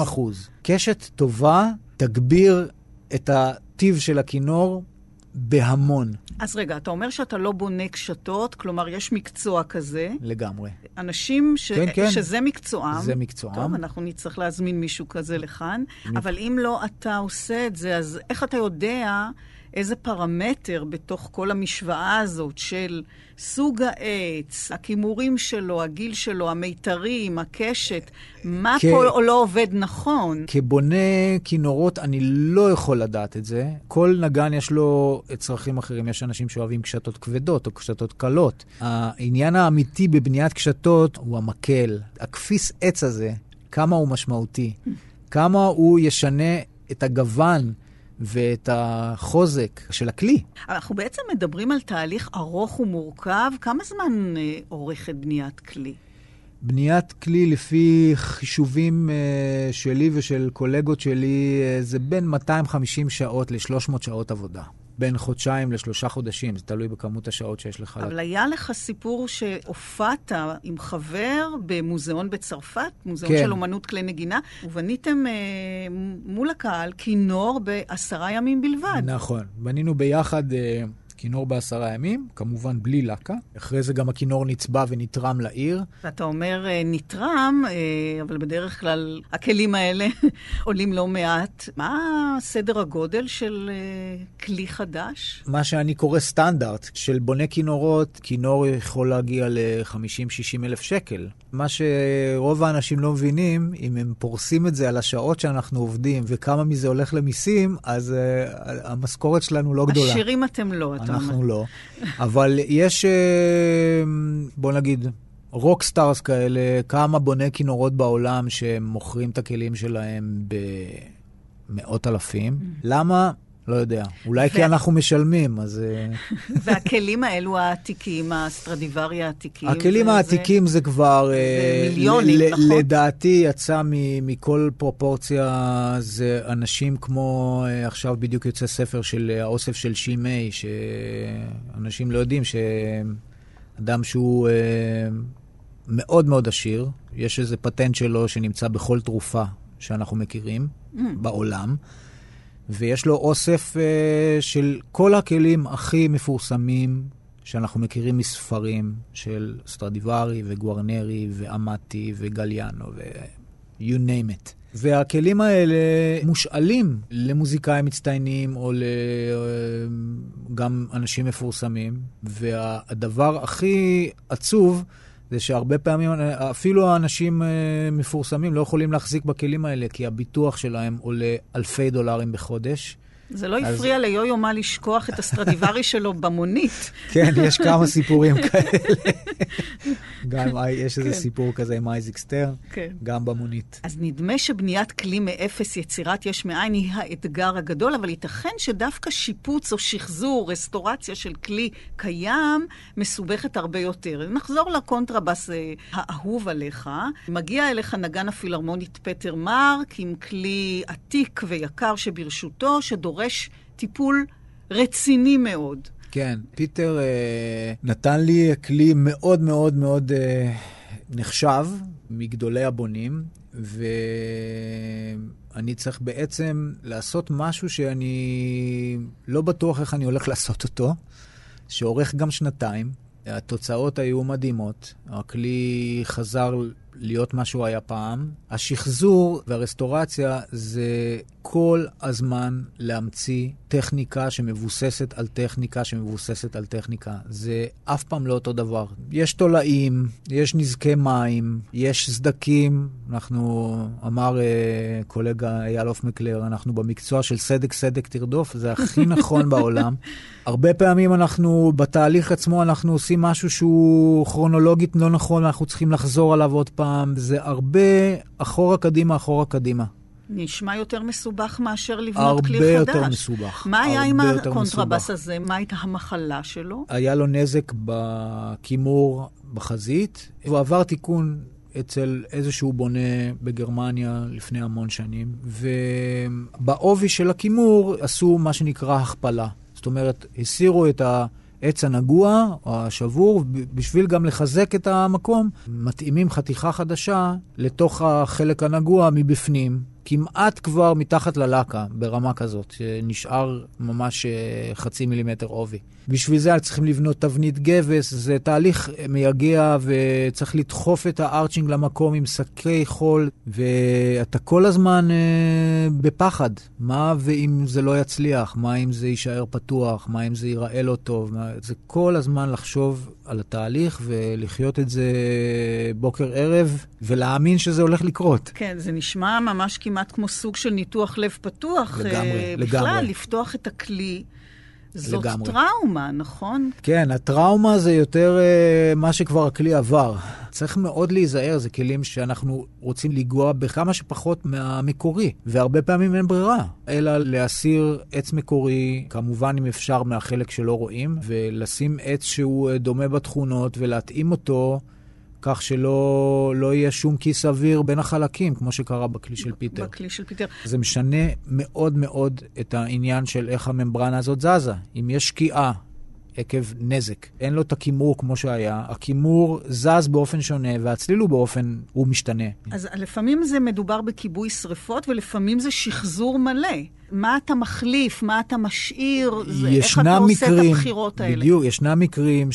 50%? קשת טובה תגביר את הטיב של הכינור, בהמון. אז רגע, אתה אומר שאתה לא בונה קשתות, כלומר יש מקצוע כזה. לגמרי. אנשים כן. שזה מקצועם. זה מקצועם. טוב, אנחנו נצטרך להזמין מישהו כזה לכאן. אבל אם לא אתה עושה את זה, אז איך אתה יודע איזה פרמטר בתוך כל המשוואה הזאת של סוג העץ, הכימורים שלו, הגיל שלו, המיתרים, הקשת, מה כל לא עובד נכון? כבונה כינורות אני לא יכול לדעת את זה. כל נגן יש לו צרכים אחרים. יש אנשים שאוהבים קשתות כבדות או קשתות קלות. העניין האמיתי בבניית קשתות הוא המקל. הכפיס עץ הזה, כמה הוא משמעותי, כמה הוא ישנה את הגוון, ואת החוזק של הכלי. אנחנו בעצם מדברים על תהליך ארוך ומורכב. כמה זמן עורכת בניית כלי? בניית כלי לפי חישובים שלי ושל קולגות שלי, זה בין 250 שעות ל-300 שעות עבודה. בין חודשיים לשלושה חודשים, זה תלוי בכמות השעות שיש לך. אבל היה לך סיפור שהופעת עם חבר במוזיאון בצרפת, מוזיאון של אומנות כלי נגינה, ובניתם מול הקהל כינור ב10 ימים בלבד. נכון, בנינו ביחד כינור ב10 ימים, כמובן בלי לקה. אחרי זה גם הכינור נצבע ונתרם לעיר. ואתה אומר נתרם, אבל בדרך כלל הכלים האלה עולים לא מעט. מה סדר הגודל של כלי חדש? מה שאני קורא סטנדרט של בונה כינורות, כינור יכול להגיע ל50,000-60,000 שקל. מה שרוב האנשים לא מבינים, אם הם פורסים את זה על השעות שאנחנו עובדים וכמה מזה הולך למיסים, אז המשכורת שלנו לא גדולה. עשירים אתם לא. אנחנו לא, אבל יש, בוא נגיד, רוק סטארס כאלה, כמה בוני כינורות בעולם שמוכרים את הכלים שלהם במאות אלפים. למה? לא יודע. אולי כי אנחנו משלמים, אז... והכלים האלו העתיקים, הסטרדיווארי העתיקים... הכלים העתיקים זה כבר... מיליונים, נכון? לדעתי יצא מכל פרופורציה, זה אנשים כמו... עכשיו בדיוק יוצא ספר של האוסף של שימי, שאנשים לא יודעים שאדם שהוא מאוד מאוד עשיר, יש איזה פטנט שלו שנמצא בכל תרופה שאנחנו מכירים בעולם, ויש לו אוסף של כל הכלים הכי מפורסמים שאנחנו מכירים מספרים של סטרדיווארי וגוארנרי ואמאטי וגליאנו ו-you name it. והכלים האלה מושאלים למוזיקאים מצטיינים או גם אנשים מפורסמים, והדבר הכי עצוב זה שהרבה פעמים אפילו האנשים מפורסמים לא יכולים להחזיק בכלים האלה, כי הביטוח שלהם עולה אלפי דולרים בחודש. זה לא הפריע ליו-יומה לשכוח את הסטרדיווארי שלו במונית. כן, יש כמה סיפורים כאלה. גם יש איזה סיפור כזה עם אייזיק סטרן, גם במונית. אז נדמה שבניית כלי מאפס, יצירת יש מאין, היא האתגר הגדול, אבל ייתכן שדווקא שיפוץ או שחזור, רסטורציה של כלי קיים, מסובכת הרבה יותר. נחזור לקונטרבס האהוב עליך. מגיע אליך נגן הפילרמונית פטר מרק, עם כלי עתיק ויקר שברשותו, שדור דורש טיפול רציני מאוד. כן, פיטר נתן לי כלי מאוד מאוד מאוד נחשב, מגדולי הבונים, ואני צריך בעצם לעשות משהו שאני לא בטוח איך אני הולך לעשות אותו, שאורך גם שנתיים. התוצאות היו מדהימות, הכלי חזר להיות מה שהוא היה פעם. השחזור והרסטורציה זה כל הזמן להמציא טכניקה שמבוססת על טכניקה שמבוססת על טכניקה. זה אף פעם לא אותו דבר. יש תולעים, יש נזקי מים, יש סדקים. אנחנו, אמר קולגה אייל אוף מקלר, אנחנו במקצוע של סדק סדק תרדוף, זה הכי נכון בעולם. הרבה פעמים אנחנו, בתהליך עצמו, אנחנו עושים משהו שהוא כרונולוגית לא נכון, אנחנו צריכים לחזור עליו עוד פעם. זה הרבה אחורה קדימה, אחורה קדימה. נשמע יותר מסובך מאשר לבנות כלי חדש. הרבה יותר מסובך. מה היה עם הקונטרבס הזה? מה הייתה המחלה שלו? היה לו נזק בכימור בחזית. הוא עבר תיקון אצל איזשהו בונה בגרמניה לפני המון שנים. ובעובי של הכימור עשו מה שנקרא הכפלה. זאת אומרת, הסירו את העץ הנגוע, השבור, בשביל גם לחזק את המקום, מתאימים חתיכה חדשה לתוך החלק הנגוע מבפנים, כמעט כבר מתחת ללקה, ברמה כזאת, שנשאר ממש חצי מילימטר עובי. בשביל זה צריכים לבנות תבנית גבס, זה תהליך מייגע, וצריך לדחוף את הארצ'ינג למקום עם שקי חול, ואתה כל הזמן בפחד. מה ואם זה לא יצליח? מה אם זה יישאר פתוח? מה אם זה ייראה לא טוב? זה כל הזמן לחשוב על התהליך, ולחיות את זה בוקר ערב, ולהאמין שזה הולך לקרות. כן, זה נשמע ממש כמעט כמו סוג של ניתוח לב פתוח. לגמרי, בכלל, לגמרי. לפתוח את הכלי... זאת לגמרי. טראומה, נכון? כן, הטראומה זה יותר מה שכבר הכלי עבר. צריך מאוד להיזהר, זה כלים שאנחנו רוצים לגוע בכמה שפחות מהמקורי, והרבה פעמים אין ברירה, אלא להסיר עץ מקורי, כמובן אם אפשר מהחלק שלא רואים, ולשים עץ שהוא דומה בתכונות ולהתאים אותו, כך שלא יהיה שום כיס אוויר בין החלקים, כמו שקרה בכלי של פיטר. בכלי של פיטר. זה משנה מאוד מאוד את העניין של איך הממברנה הזאת זזה. אם יש שקיעה עקב נזק, אין לו את הכימור כמו שהיה, הכימור זז באופן שונה, והצליל הוא משתנה. אז לפעמים זה מדובר בכיבוי שריפות, ולפעמים זה שחזור מלא. מה אתה מחליף, מה אתה משאיר, איך אתה עושה את הבחירות האלה? בדיוק, ישנה מקרים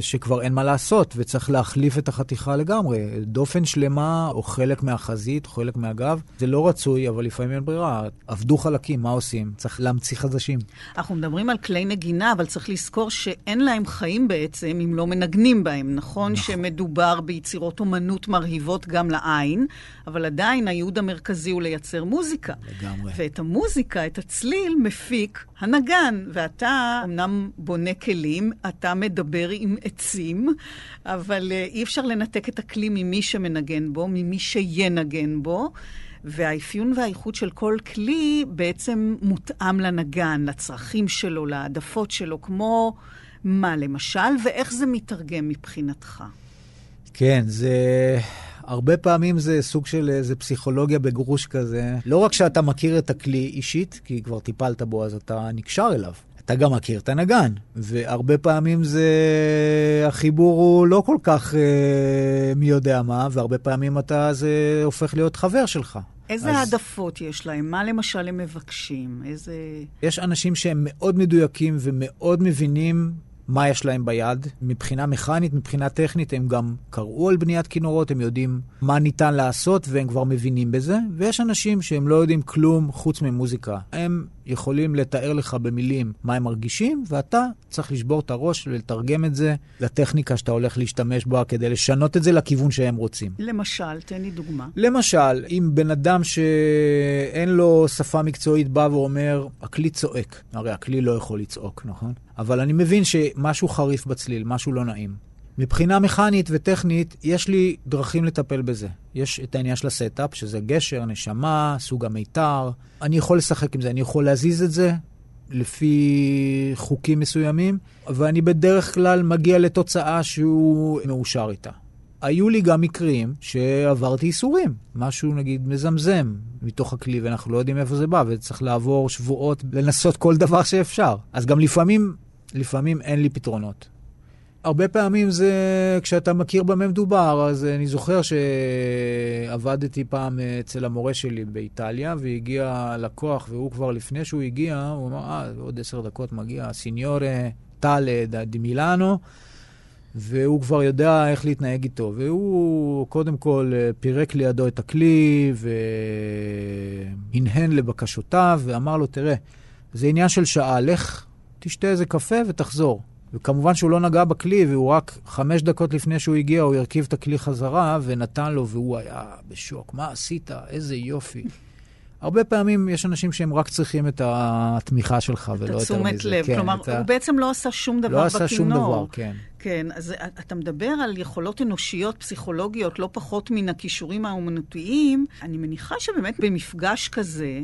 שכבר אין מה לעשות, וצריך להחליף את החתיכה לגמרי. דופן שלמה, או חלק מהחזית, או חלק מהגב, זה לא רצוי, אבל לפעמים אין ברירה. עבדו חלקים, מה עושים? צריך להמציא חדשים. אנחנו מדברים על כלי נגינה, אבל צריך לזכור שאין להם חיים בעצם, אם לא מנגנים בהם, נכון? שמדובר ביצירות אומנות מרהיבות גם לעין, אבל עדיין הייעוד המרכזי הוא לייצר מוזיקה. לגמרי. ואת את הצליל מפיק הנגן, ואתה אמנם בונה כלים, אתה מדבר עם עצים, אבל אי אפשר לנתק את הכלי ממי שמנגן בו, ממי שינגן בו, והאפיון והאיכות של כל כלי בעצם מותאם לנגן, לצרכים שלו, לעדפות שלו, כמו מה למשל, ואיך זה מתרגם מבחינתך? כן, זה... הרבה פעמים זה סוג של איזה פסיכולוגיה בגרוש כזה. לא רק שאתה מכיר את הכלי אישית, כי כבר טיפלת בו, אז אתה נקשר אליו. אתה גם מכיר את הנגן. והרבה פעמים זה... החיבור הוא לא כל כך מי יודע מה, והרבה פעמים אתה... זה הופך להיות חבר שלך. איזה העדפות יש להם? מה למשל הם מבקשים? איזה... יש אנשים שהם מאוד מדויקים ומאוד מבינים מה יש להם ביד, מבחינה מכנית, מבחינה טכנית, הם גם קראו על בניית כינורות, הם יודעים מה ניתן לעשות, והם כבר מבינים בזה, ויש אנשים שהם לא יודעים כלום חוץ ממוזיקה. הם יכולים לתאר לך במילים מה הם מרגישים, ואתה צריך לשבור את הראש ולתרגם את זה לטכניקה שאתה הולך להשתמש בה, כדי לשנות את זה לכיוון שהם רוצים. למשל, תן לי דוגמה. למשל, אם בן אדם שאין לו שפה מקצועית בא ואומר, הכלי צועק. הרי הכלי לא יכול לצעוק, נכון? אבל אני מבין שמשהו חריף בצליל, משהו לא נעים. מבחינה מכנית וטכנית, יש לי דרכים לטפל בזה. יש את העניין של הסטאפ, שזה גשר, נשמה, סוג המיתר. אני יכול לשחק עם זה, אני יכול להזיז את זה לפי חוקים מסוימים, ואני בדרך כלל מגיע לתוצאה שהוא מאושר איתה. היו לי גם מקרים שעברתי איסורים, משהו נגיד מזמזם מתוך הכלי, ואנחנו לא יודעים איפה זה בא, וצריך לעבור שבועות לנסות כל דבר שאפשר. אז גם לפעמים אין לי פתרונות. הרבה פעמים זה, כשאתה מכיר במה מדובר, אז אני זוכר שעבדתי פעם אצל המורה שלי באיטליה, והגיע לקוח, והוא כבר לפני שהוא הגיע, הוא אמר, עוד 10 דקות מגיע, סיניורה טלה דה מילאנו, והוא כבר יודע איך להתנהג איתו, והוא קודם כל פירק לידו את הכלי, והנהן לבקשותיו, ואמר לו, תראה, זה עניין של שעה, לך תשתה איזה קפה ותחזור. וכמובן שהוא לא נגע בכלי, והוא רק 5 דקות לפני שהוא הגיע, הוא הרכיב את הכלי חזרה ונתן לו, והוא היה בשוק. מה עשית? איזה יופי. הרבה פעמים יש אנשים שהם רק צריכים את התמיכה שלך, ולא את תשומת לב. כלומר, הוא בעצם לא עשה שום דבר בכינור. לא עשה שום דבר, כן. כן, אז אתה מדבר על יכולות אנושיות, פסיכולוגיות, לא פחות מן הכישורים האומנותיים. אני מניחה שבאמת במפגש כזה,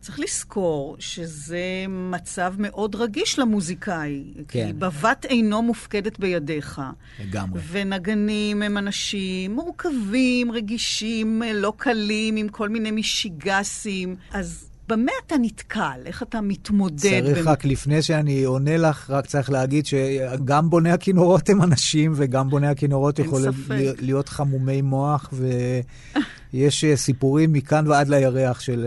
צריך לזכור שזה מצב מאוד רגיש למוזיקאי, כן. כי בבת אינו מופקדת בידיך. לגמרי. ונגנים הם אנשים מורכבים, רגישים, לא קלים, עם כל מיני משיגסים. אז במה אתה נתקל? איך אתה מתמודד? צריך רק לפני שאני עונה לך, רק צריך להגיד שגם בוני הכינורות הם אנשים, וגם בוני הכינורות יכולים להיות חמומי מוח, ויש סיפורים מכאן ועד לירח של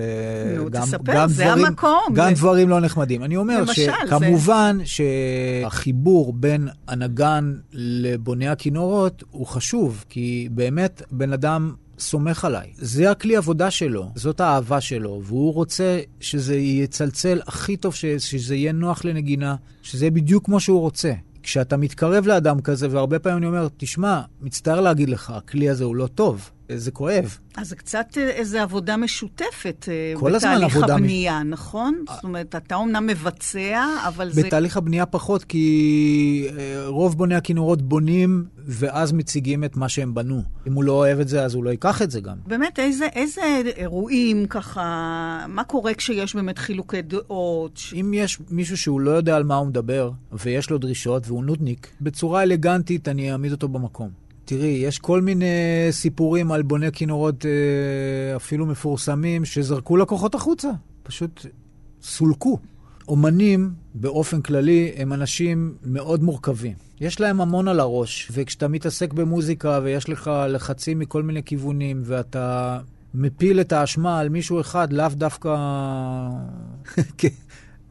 גם, תספר, גם, זה דברים, גם דברים לא נחמדים. אני אומר למשל, שכמובן זה... שהחיבור בין הנגן לבוני הכינורות הוא חשוב, כי באמת בן אדם סומך עליי. זה הכלי עבודה שלו, זאת האהבה שלו, והוא רוצה שזה יצלצל הכי טוב, שזה יהיה נוח לנגינה, שזה יהיה בדיוק כמו שהוא רוצה. כשאתה מתקרב לאדם כזה, והרבה פעמים אני אומר, תשמע, מצטער להגיד לך, הכלי הזה הוא לא טוב, זה כואב. אז זה קצת איזו עבודה משותפת בתהליך הבנייה, נכון? זאת אומרת, אתה אומנם מבצע, אבל זה... בתהליך הבנייה פחות, כי רוב בוני הכינורות בונים, ואז מציגים את מה שהם בנו. אם הוא לא אוהב את זה, אז הוא לא ייקח את זה גם. באמת, איזה אירועים ככה, מה קורה כשיש באמת חילוקי דעות? אם יש מישהו שהוא לא יודע על מה הוא מדבר, ויש לו דרישות, והוא נודניק, בצורה אלגנטית אני אעמיד אותו במקום. תראי, יש כל מיני סיפורים על בוני כינורות אפילו מפורסמים שזרקו לקוחות החוצה, פשוט סולקו. אומנים באופן כללי הם אנשים מאוד מורכבים. יש להם המון על הראש, וכשאתה מתעסק במוזיקה ויש לך לחצים מכל מיני כיוונים ואתה מפיל את האשמה על מישהו אחד, לאו דווקא...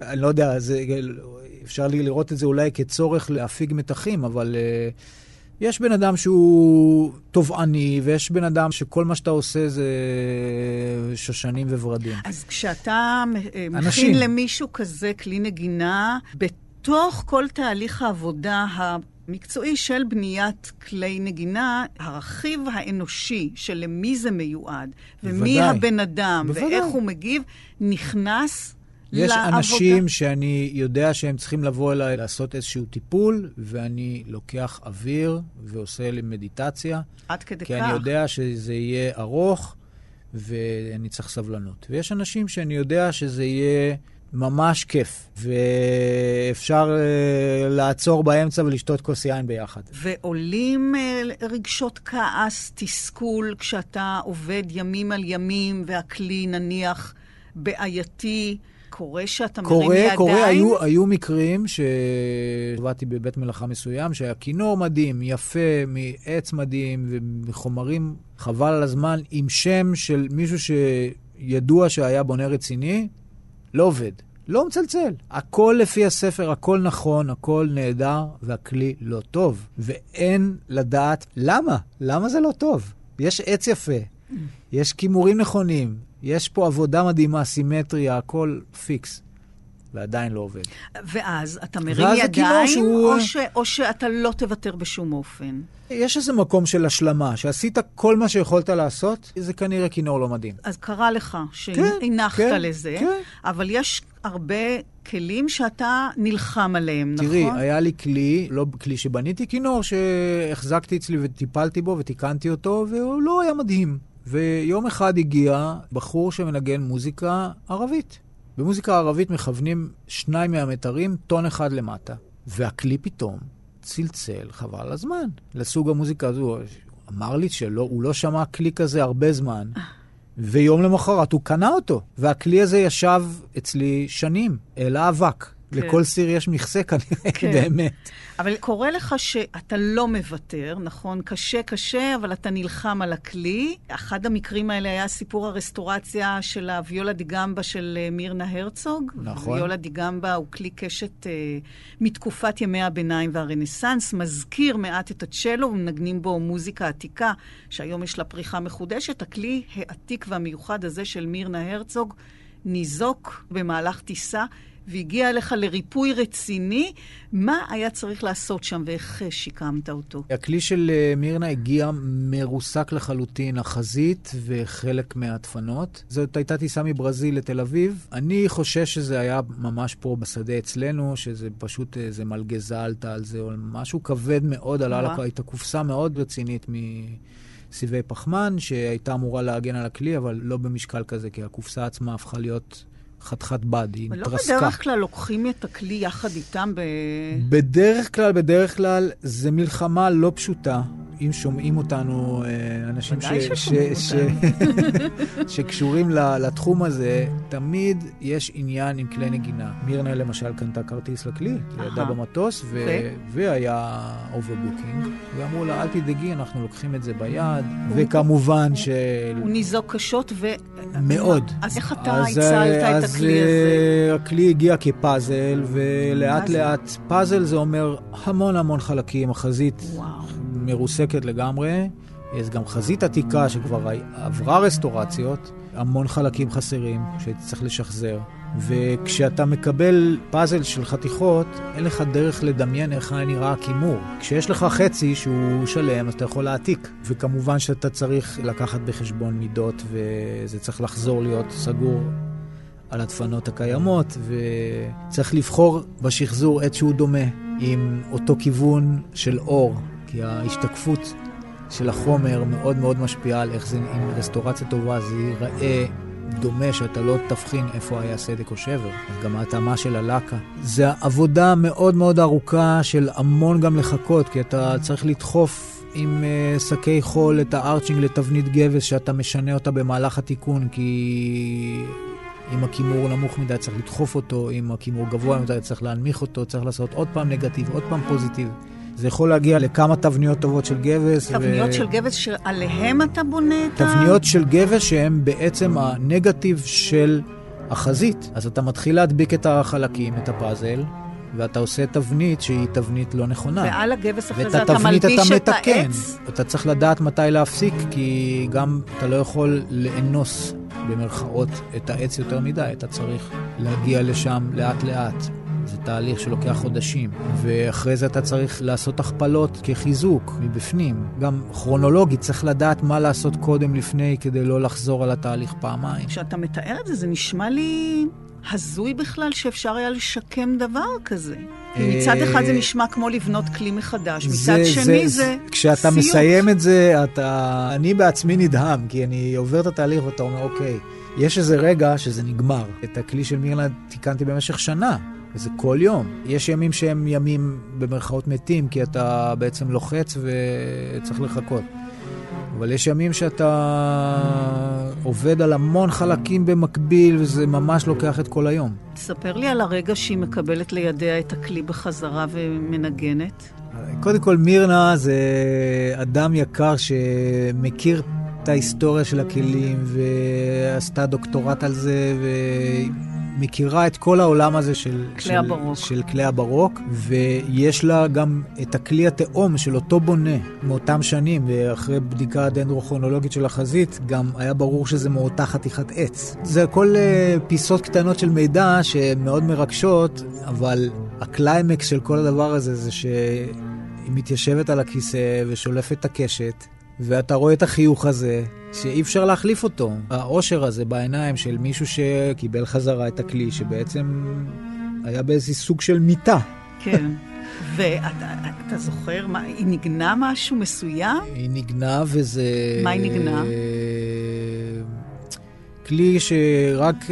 אני לא יודע, זה... אפשר לראות את זה אולי כצורך להפיג מתחים, אבל... יש בן אדם שהוא תובעני, ויש בן אדם שכל מה שאתה עושה זה שושנים וורדים. אז כשאתה מכין למישהו כזה כלי נגינה, בתוך כל תהליך העבודה המקצועי של בניית כלי נגינה, הרכיב האנושי של למי זה מיועד, ומי הבן אדם, ואיך הוא מגיב, נכנס... יש אנשים שאני יודע שהם צריכים לבוא אליי לעשות איזשהו טיפול, ואני לוקח אוויר ועושה לי מדיטציה. עד כדי כך. כי אני יודע שזה יהיה ארוך, ואני צריך סבלנות. ויש אנשים שאני יודע שזה יהיה ממש כיף, ואפשר לעצור באמצע ולשתות כוס יין ביחד. ועולים רגשות כעס, תסכול, כשאתה עובד ימים על ימים, והכלי נניח בעייתי, קורה שאתה מרים לידיים? קורה, היו מקרים שעבדתי בבית מלאכה מסוים, שהיה כינור מדהים, יפה, מעץ מדהים, ומחומרים חבל על הזמן, עם שם של מישהו שידוע שהיה בונה רציני, לא עובד, לא מצלצל. הכל לפי הספר, הכל נכון, הכל נהדר, והכלי לא טוב. ואין לדעת למה, למה זה לא טוב. יש עץ יפה, יש כימורים נכונים, יש פה עבודה מדהימה, סימטריה, הכל פיקס. ועדיין לא עובד. ואז אתה מרים ידיים, שהוא... או שאתה לא תוותר בשום אופן? יש איזה מקום של השלמה, שעשית כל מה שיכולת לעשות, זה כנראה כינור לא מדהים. אז קרה לך שהנחת לזה, אבל יש הרבה כלים שאתה נלחם עליהם, תראי, נכון? תראי, היה לי כלי, לא כלי שבניתי, כינור שהחזקתי אצלי וטיפלתי בו ותיקנתי אותו, והוא לא היה מדהים. ויום אחד הגיע בחור שמנגן מוזיקה ערבית. במוזיקה הערבית מכוונים 2 מהמטרים, טון אחד למטה. והכלי פתאום צלצל חבל הזמן. לסוג המוזיקה הזו, אמר לי שהוא לא שמע כלי כזה הרבה זמן, ויום למחרת הוא קנה אותו. והכלי הזה ישב אצלי שנים, אל האבק. כן. לכל סיר יש מכסה כנראה, כן. באמת. אבל קורה לך שאתה לא מוותר, נכון? קשה, אבל אתה נלחם על הכלי. אחד המקרים האלה היה סיפור הרסטורציה של הוויולה דיגמבה של מירנה הרצוג. נכון. הוויולה דיגמבה הוא כלי קשת מתקופת ימי הביניים והרנסנס, מזכיר מעט את הצ'לו, ומנגנים בו מוזיקה עתיקה, שהיום יש לה פריחה מחודשת. הכלי העתיק והמיוחד הזה של מירנה הרצוג ניזוק במהלך טיסה, והגיע אליך לריפוי רציני, מה היה צריך לעשות שם ואיך שיקמת אותו? הכלי של מירנה הגיע מרוסק לחלוטין, החזית וחלק מהדפנות. זאת הייתה טיסה מברזיל לתל אביב. אני חושש שזה היה ממש פה בשדה אצלנו, שזה פשוט איזה מלגזה עלתה על זה, או משהו כבד מאוד עלה לך. הייתה קופסה מאוד רצינית מסיבי פחמן, שהייתה אמורה להגן על הכלי, אבל לא במשקל כזה, כי הקופסה עצמה הפכה להיות... חתכת בד, היא מתרסקה. ולא בדרך כלל לוקחים את הכלי יחד איתם ב... בדרך כלל, זה מלחמה לא פשוטה. אם שומעים אותנו אנשים שקשורים לתחום הזה, תמיד יש עניין עם כלי נגינה. מירנה למשל קנתה כרטיס לכלי, לידה במטוס, והיה אוברבוקינג, ואמרו לה, אל תדאגי, אנחנו לוקחים את זה ביד, וכמובן ש... הוא ניזוק קשות ו... מאוד. אז איך אתה הצלת את הכלי הזה? הכלי הגיע כפאזל, ולאט לאט פאזל זה אומר המון חלקים, החזית... מרוסקת לגמרי, יש גם חזית עתיקה שכבר עברה רסטורציות, המון חלקים חסרים שצריך לשחזר, וכשאתה מקבל פאזל של חתיכות, אין לך דרך לדמיין איך נראה הכימור. כשיש לך חצי שהוא שלם, אתה יכול להעתיק, וכמובן שאתה צריך לקחת בחשבון מידות, וזה צריך לחזור להיות סגור על הדפנות הקיימות, וצריך לבחור בשחזור עץ שהוא דומה, עם אותו כיוון של אור, כי ההשתקפות של החומר מאוד משפיעה על איך זה, עם רסטורציה טובה, זה ייראה דומה שאתה לא תבחין איפה היה סדק או שבר. גם ההתאמה של הלקה. זו עבודה מאוד ארוכה של המון גם לחכות, כי אתה צריך לדחוף עם שקי חול את הארצ'ינג לתבנית גבס, שאתה משנה אותה במהלך התיקון, כי... אם הכימור נמוך מדי צריך לדחוף אותו, אם הכימור גבוה מדי צריך להנמיך אותו, צריך לעשות עוד פעם נגטיב, עוד פעם פוזיטיב. זה יכול להגיע לכמה תבניות טובות של גבס. תבניות של גבס שעליהם אתה בונה את ה... תבניות של גבס שהן בעצם הנגטיב של החזית. אז אתה מתחיל להדביק את החלקים, את הפאזל, ואתה עושה תבנית שהיא תבנית לא נכונה. ועל הגבס אחרי זה אתה מלביש את העץ. אתה צריך לדעת מתי להפסיק, כי גם אתה לא יכול לאנוס במרכאות את העץ יותר מדי. אתה צריך להגיע לשם לאט לאט. זה תהליך שלוקח חודשים, ואחרי זה אתה צריך לעשות הכפלות כחיזוק מבפנים. גם כרונולוגית צריך לדעת מה לעשות קודם לפני כדי לא לחזור על התהליך פעמיים. כשאתה מתאר את זה, זה נשמע לי הזוי בכלל שאפשר היה לשקם דבר כזה. מצד אחד זה נשמע כמו לבנות כלי מחדש, מצד שני זה סיוט. כשאתה מסיים את זה, אני בעצמי נדהם, כי אני עובר את התהליך ואתה אומר, אוקיי, יש איזה רגע שזה נגמר. את הכלי של מירלנד תיקנתי במשך שנה, וזה כל יום. יש ימים שהם ימים במרכאות מתים, כי אתה בעצם לוחץ וצריך לחכות. אבל יש ימים שאתה עובד על המון חלקים במקביל, וזה ממש לוקח את כל היום. תספר לי על הרגע שהיא מקבלת לידיה את הכלי בחזרה ומנגנת. קודם כל, מירנה זה אדם יקר שמכיר את ההיסטוריה של הכלים, ועשתה דוקטורט על זה, ומכירה את כל העולם הזה של כלי הברוק, ויש לה גם את הכלי התאום של אותו בונה מאותם שנים, ואחרי בדיקה דנדרוכרונולוגית של החזית, גם היה ברור שזה מאותה חתיכת עץ. זה כל פיסות קטנות של מידע שמאוד מרגשות, אבל הקליימקס של כל הדבר הזה זה שהיא מתיישבת על הכיסא ושולפת את הקשת, ואתה רואה את החיוך הזה, שאי אפשר להחליף אותו. האושר הזה בעיניים של מישהו שקיבל חזרה את הכלי, שבעצם היה באיזה סוג של מיטה. כן. ואתה זוכר, היא נגנה משהו מסוים? היא נגנה וזה... מה היא נגנה? כלי שרק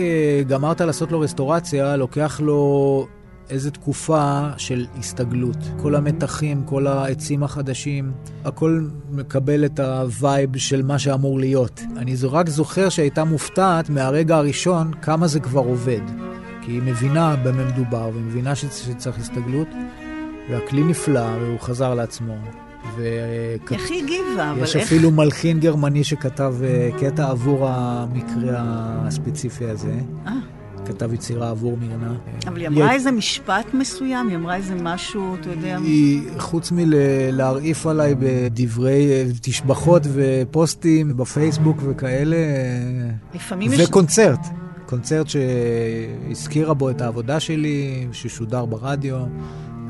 גמרת לעשות לו רסטורציה, לוקח לו... איזו תקופה של הסתגלות. כל המתחים, כל העצים החדשים, הכל מקבל את הווייב של מה שאמור להיות. אני רק זוכר שהייתה מופתעת מהרגע הראשון כמה זה כבר עובד. כי היא מבינה במה מדובר, והיא מבינה שצריך הסתגלות, והכלי נפלא, והוא חזר לעצמו. איך היא גיבה? יש אפילו מלחין גרמני שכתב קטע עבור המקרה הספציפי הזה. כתב יצירה עבור מירנה. אבל היא אמרה איזה משפט מסוים, היא אמרה איזה משהו, אתה יודע... היא, חוץ מלהרעיף עליי בדברי תשבחות ופוסטים בפייסבוק וכאלה, וקונצרט. קונצרט שהזכירה בו את העבודה שלי, ששודר ברדיו,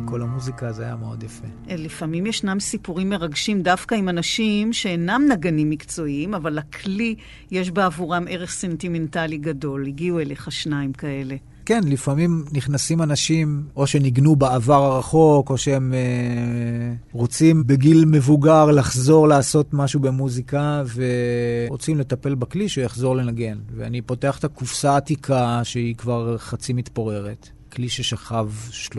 כל המוזיקה, זה היה מאוד יפה. לפעמים ישנם סיפורים מרגשים דווקא עם אנשים שאינם נגנים מקצועיים, אבל הכלי יש בעבורם ערך סנטימנטלי גדול. הגיעו אליך שניים כאלה. כן, לפעמים נכנסים אנשים או שניגנו בעבר הרחוק, או שהם רוצים בגיל מבוגר לחזור לעשות משהו במוזיקה, ורוצים לטפל בכלי שיחזור לנגן. ואני פותח את הקופסה העתיקה שהיא כבר חצי מתפוררת. כלי ששכב 30-40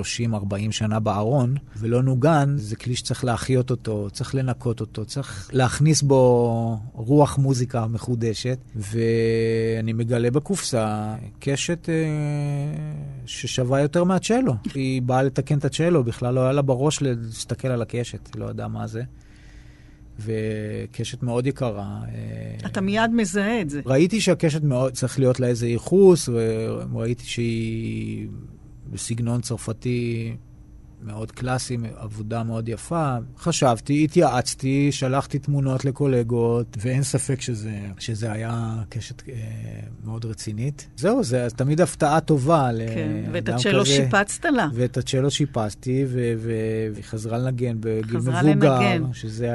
שנה בארון, ולא נוגן, זה כלי שצריך להחיות אותו, צריך לנקות אותו, צריך להכניס בו רוח מוזיקה מחודשת, ואני מגלה בקופסה קשת ששווה יותר מהצ'לו. היא באה לתקן את הצ'לו, בכלל לא היה לה בראש להסתכל על הקשת, היא לא יודע מה זה. וקשת מאוד יקרה. אתה מיד מזהה את זה. ראיתי שהקשת מאוד, צריך להיות לה איזה ייחוס, וראיתי שהיא בסגנון צרפתי מאוד קלאסי, עבודה מאוד יפה. חשבתי, התייעצתי, שלחתי תמונות לקולגות, ואין ספק שזה היה קשת מאוד רצינית. זהו, זה תמיד הפתעה טובה. כן, ואת הצ'לו שיפצת לה. ואת הצ'לו שיפצתי, והיא חזרה לנגן בגיל מבוגר, שזה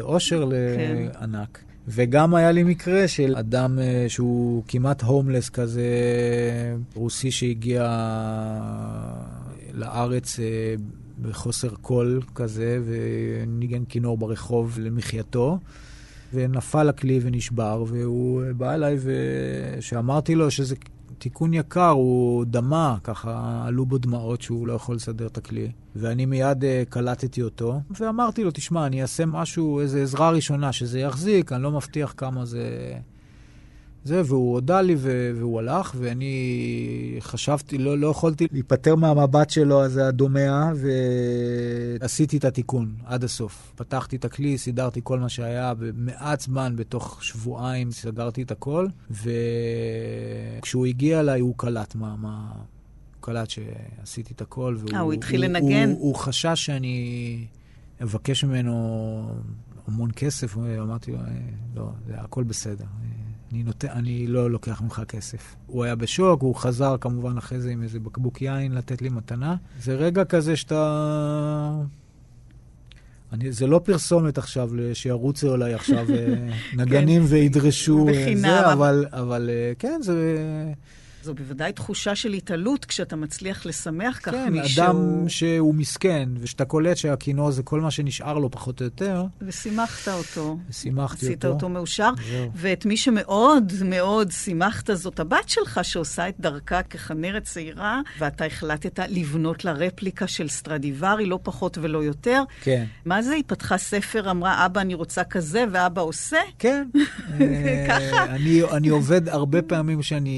אושר לענק. וגם היה לי מקרה של אדם שהוא כמעט הומלס כזה, רוסי שהגיע... לארץ בחוסר קול כזה, וניגן כינור ברחוב למחייתו, ונפל הכלי ונשבר, והוא בא אליי, ושאמרתי לו שזה תיקון יקר, הוא דמה, ככה עלו בו דמעות שהוא לא יכול לסדר את הכלי, ואני מיד קלטתי אותו, ואמרתי לו, תשמע, אני אעשה משהו, איזו עזרה ראשונה שזה יחזיק, אני לא מבטיח כמה זה... והוא הודע לי והוא הלך, ואני חשבתי, לא יכולתי להיפטר מהמבט שלו, אז הדומע, ועשיתי את התיקון עד הסוף. פתחתי את הכלי, סידרתי כל מה שהיה במעט זמן, בתוך שבועיים סגרתי את הכל, וכשהוא הגיע אליי הוא קלט הוא קלט שעשיתי את הכל, והוא התחיל לנגן. הוא חשש שאני אבקש ממנו המון כסף, ואמרתי לו, לא, זה הכל בסדר. אני לא לוקח ממך כסף. הוא היה בשוק, הוא חזר כמובן אחרי זה עם איזה בקבוק יין לתת לי מתנה. זה רגע כזה שאתה... זה לא פרסומת עכשיו, שירוצה אולי עכשיו נגנים וידרשו. בחינם. אבל כן, זה... זו בוודאי תחושה של התעלות כשאתה מצליח לשמח כך מישהו. כן, אדם שהוא מסכן, ושאתה קולט שהכינור זה כל מה שנשאר לו פחות או יותר. ושימחת אותו. ושימחתי אותו. עשית אותו מאושר. ואת מי שמאוד מאוד שימחת זאת הבת שלך שעושה את דרכה כחנרת צעירה, ואתה החלטת לבנות לה רפליקה של סטרדיווארי, לא פחות ולא יותר. כן. מה זה? היא פתחה ספר, אמרה, אבא אני רוצה כזה, ואבא עושה? כן. ככה? אני עובד הרבה פעמים שאני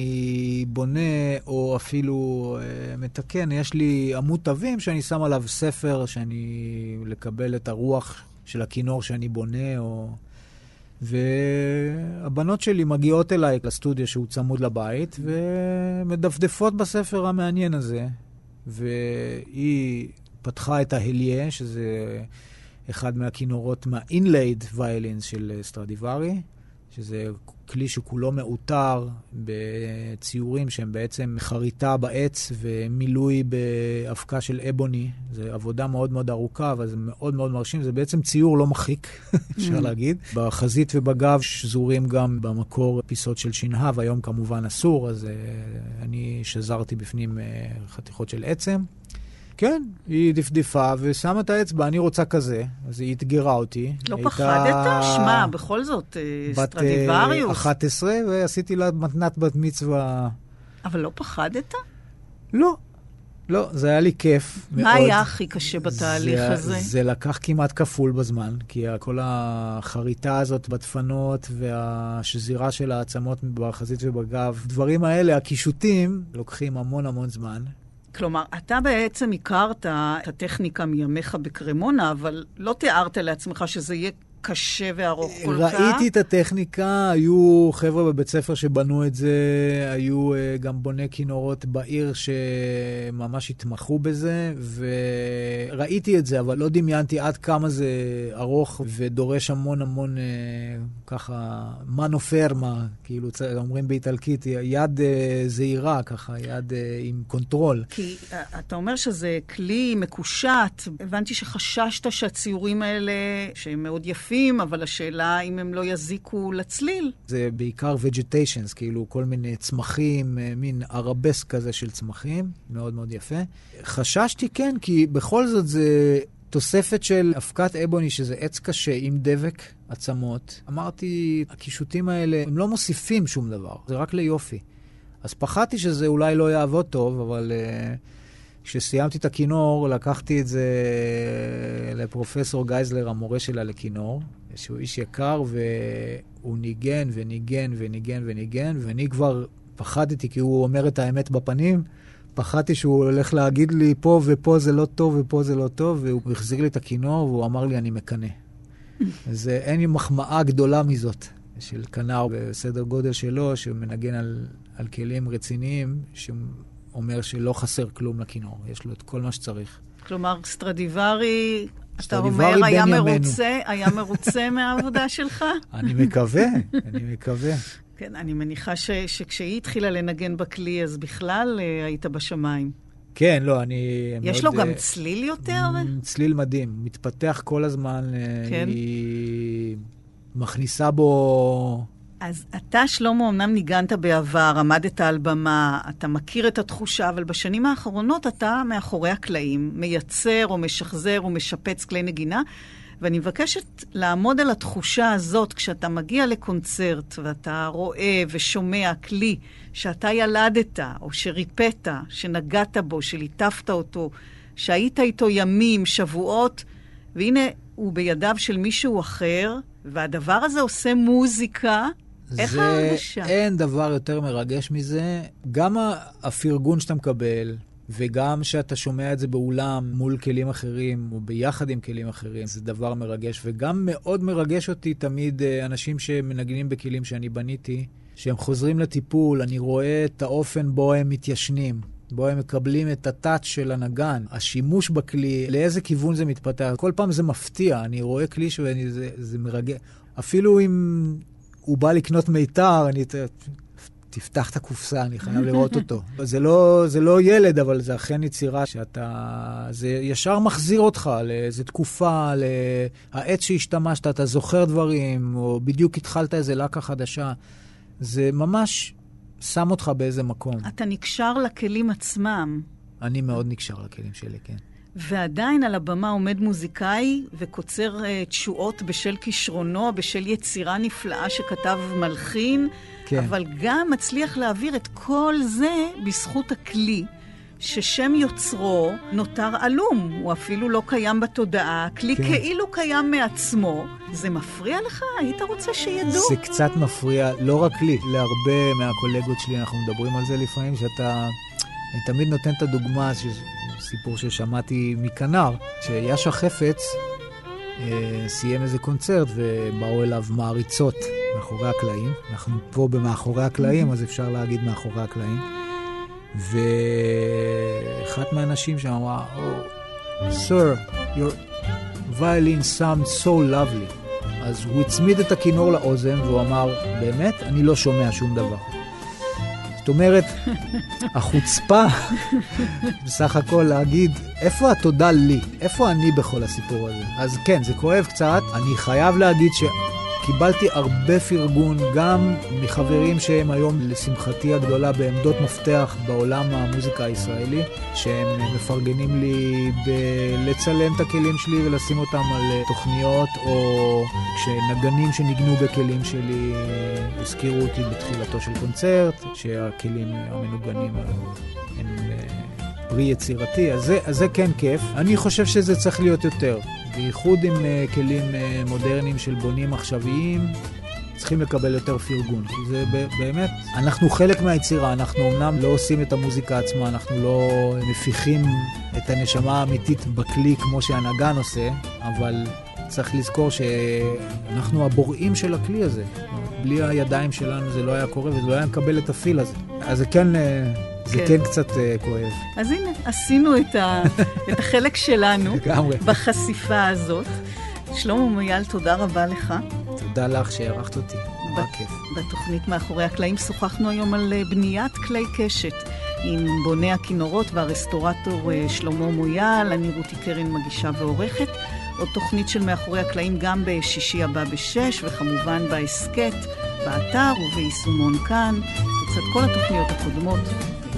בונה, או אפילו מתקן. יש לי עמוד תווים שאני שם עליו ספר, שאני לקבל את הרוח של הכינור שאני בונה, או... והבנות שלי מגיעות אליי לסטודיו שהוא צמוד לבית, ומדפדפות בספר המעניין הזה. והיא פתחה את ההליה, שזה אחד מהכינורות מה-inlaid violins של סטרדיווארי, שזה כלי שכולו מאותר בציורים שהם בעצם חריטה בעץ ומילוי באבקה של אבוני. זו עבודה מאוד מאוד ארוכה, אבל זה מאוד מאוד מרשים. זה בעצם ציור לא מחיק, אפשר להגיד. בחזית ובגב שזורים גם במקור פיסות של שנהב, היום כמובן אסור, אז אני שזרתי בפנים חתיכות של עצם. כן, היא דפדפה ושמה את האצבע, אני רוצה כזה, אז היא התגרה אותי. לא פחדת? שמה, בכל זאת, סטרדיוואריוס. בת 11, ועשיתי לה מתנת בת מצווה. אבל לא פחדת? לא, לא, זה היה לי כיף מאוד. מה היה הכי קשה בתהליך הזה? זה לקח כמעט כפול בזמן, כי כל החריטה הזאת בדפנות והשזירה של העצמות בחזית ובגב, דברים האלה, הקישוטים, לוקחים המון המון זמן. כלומר, אתה בעצם הכרת את הטכניקה מימיך בקרמונה, אבל לא תיארת לעצמך שזה יהיה קשה וארוך כל כך. ראיתי את הטכניקה, היו חבר'ה בבית ספר שבנו את זה, היו גם בוני כינורות בעיר שממש התמחו בזה, וראיתי את זה, אבל לא דמיינתי עד כמה זה ארוך ודורש המון המון ככה, מנו פרמה, כאילו אומרים באיטלקית, יד זהירה, ככה, יד עם קונטרול. כי אתה אומר שזה כלי מקושט, הבנתי שחששת שהציורים האלה, שהם מאוד יפים, אבל השאלה אם הם לא יזיקו לצליל. זה בעיקר vegetations, כאילו כל מיני צמחים, מין ערבס כזה של צמחים, מאוד מאוד יפה. חששתי כן, כי בכל זאת זה תוספת של אבקת אבוני, שזה עץ קשה עם דבק עצמות. אמרתי, הקישוטים האלה, הם לא מוסיפים שום דבר, זה רק ליופי. אז פחדתי שזה אולי לא יעבוד טוב, אבל... כשסיימתי את הכינור, לקחתי את זה לפרופסור גייזלר, המורה שלה לכינור, שהוא איש יקר, והוא ניגן וניגן וניגן וניגן, ואני כבר פחדתי, כי הוא אומר את האמת בפנים, פחדתי שהוא הולך להגיד לי פה ופה זה לא טוב ופה זה לא טוב, והוא החזיר לי את הכינור והוא אמר לי אני מקנה. אז אין לי מחמאה גדולה מזאת. של כנר בסדר גודל שלו, שמנגן על כלים רציניים, אומר שלא חסר כלום לכינור, יש לו את כל מה שצריך. כלומר, סטרדיווארי, אתה אומר, היה מרוצה מהעבודה שלך? אני מקווה, אני מקווה. כן, אני מניחה שכשהיא התחילה לנגן בכלי, אז בכלל היית בשמיים. כן, לא, אני... יש לו גם צליל יותר? צליל מדהים, מתפתח כל הזמן, היא מכניסה בו... אז אתה, שלמה, אמנם ניגנת בעבר, עמדת על במה, אתה מכיר את התחושה, אבל בשנים האחרונות אתה מאחורי הקלעים, מייצר או משחזר או משפץ כלי נגינה, ואני מבקשת לעמוד על התחושה הזאת כשאתה מגיע לקונצרט ואתה רואה ושומע כלי שאתה ילדת או שריפאת, שנגעת בו, שליטפת אותו, שהיית איתו ימים, שבועות, והנה הוא בידיו של מישהו אחר, והדבר הזה עושה מוזיקה. איך ההרגשה? אין דבר יותר מרגש מזה. גם הפרגון שאתה מקבל, וגם שאתה שומע את זה באולם מול כלים אחרים, או ביחד עם כלים אחרים, זה דבר מרגש. וגם מאוד מרגש אותי תמיד אנשים שמנגנים בכלים שאני בניתי, שהם חוזרים לטיפול, אני רואה את האופן בו הם מתיישנים, בו הם מקבלים את הטאץ' של הנגן, השימוש בכלי, לאיזה כיוון זה מתפתח. כל פעם זה מפתיע, אני רואה כלי שזה מרגש. אפילו אם הוא בא לקנות מיתר, אני תפתח את הקופסה, אני חייב לראות אותו. זה לא ילד, אבל זה אכן יצירה שאתה... זה ישר מחזיר אותך לאיזו תקופה, לעץ שהשתמשת, אתה זוכר דברים, או בדיוק התחלת איזה לקה חדשה. זה ממש... שם אותך באיזה מקום. אתה נקשר לכלים עצמם. אני מאוד נקשר לכלים שלי, כן. ועדיין על הבמה עומד מוזיקאי וקוצר תשואות בשל כישרונו, בשל יצירה נפלאה שכתב מלחין, כן. אבל גם מצליח להעביר את כל זה בזכות הכלי, ששם יוצרו נותר אלום, הוא אפילו לא קיים בתודעה, כלי כן. כאילו קיים מעצמו. זה מפריע לך? היית רוצה שידעו? זה קצת מפריע, לא רק לי, להרבה מהקולגות שלי, אנחנו מדברים על זה לפעמים, שאתה תמיד נותן את הדוגמה של... סיפור ששמעתי מכנר, שיאש החפץ סיים איזה קונצרט ובאו אליו מעריצות מאחורי הקלעים. אנחנו פה במאחורי הקלעים, אז אפשר להגיד מאחורי הקלעים. ואחת מהאנשים שם אמרה, Sir, your violin sounds so lovely. אז הוא הצמיד את הכינור לאוזן והוא אמר, באמת, אני לא שומע שום דבר. זאת אומרת, החוצפה, בסך הכל להגיד, איפה התודה לי? איפה אני בכל הסיפור הזה? אז כן, זה כואב קצת. אני חייב להגיד שקיבלתי הרבה פרגון, גם מחברים שהם היום, לשמחתי הגדולה, בעמדות מפתח בעולם המוזיקה הישראלי, שהם מפרגנים לי לצלם את הכלים שלי ולשים אותם על תוכניות, או כשנגנים שניגנו בכלים שלי הזכירו אותי בתחילתו של קונצרט, שהכלים המנוגנים הם פרי יצירתי, אז זה כן כיף. אני חושב שזה צריך להיות יותר. בייחוד עם כלים מודרניים של בונים עכשוויים, צריכים לקבל יותר פרגון. זה באמת, אנחנו חלק מהיצירה, אנחנו אומנם לא עושים את המוזיקה עצמה, אנחנו לא מפיחים את הנשמה האמיתית בכלי כמו שהנגן עושה, אבל צריך לזכור שאנחנו הבוראים של הכלי הזה. בלי הידיים שלנו זה לא היה קורה, וזה לא היה מקבל את הפיל הזה. אז זה כן קצת כואב. אז הנה, עשינו את החלק שלנו בחשיפה הזאת. שלמה מויאל, תודה רבה לך. תודה לך שערכת אותי. בתוכנית מאחורי הקלעים שוחחנו היום על בניית כלי קשת עם בוני הכינורות והרסטורטור שלמה מויאל. אני רותי קרן, מגישה ועורכת. עוד תוכנית של מאחורי הקלעים גם בשישי הבא ב-6, וכמובן בהסקט, באתר וביישומון כאן. לצד כל התוכניות הקודמות.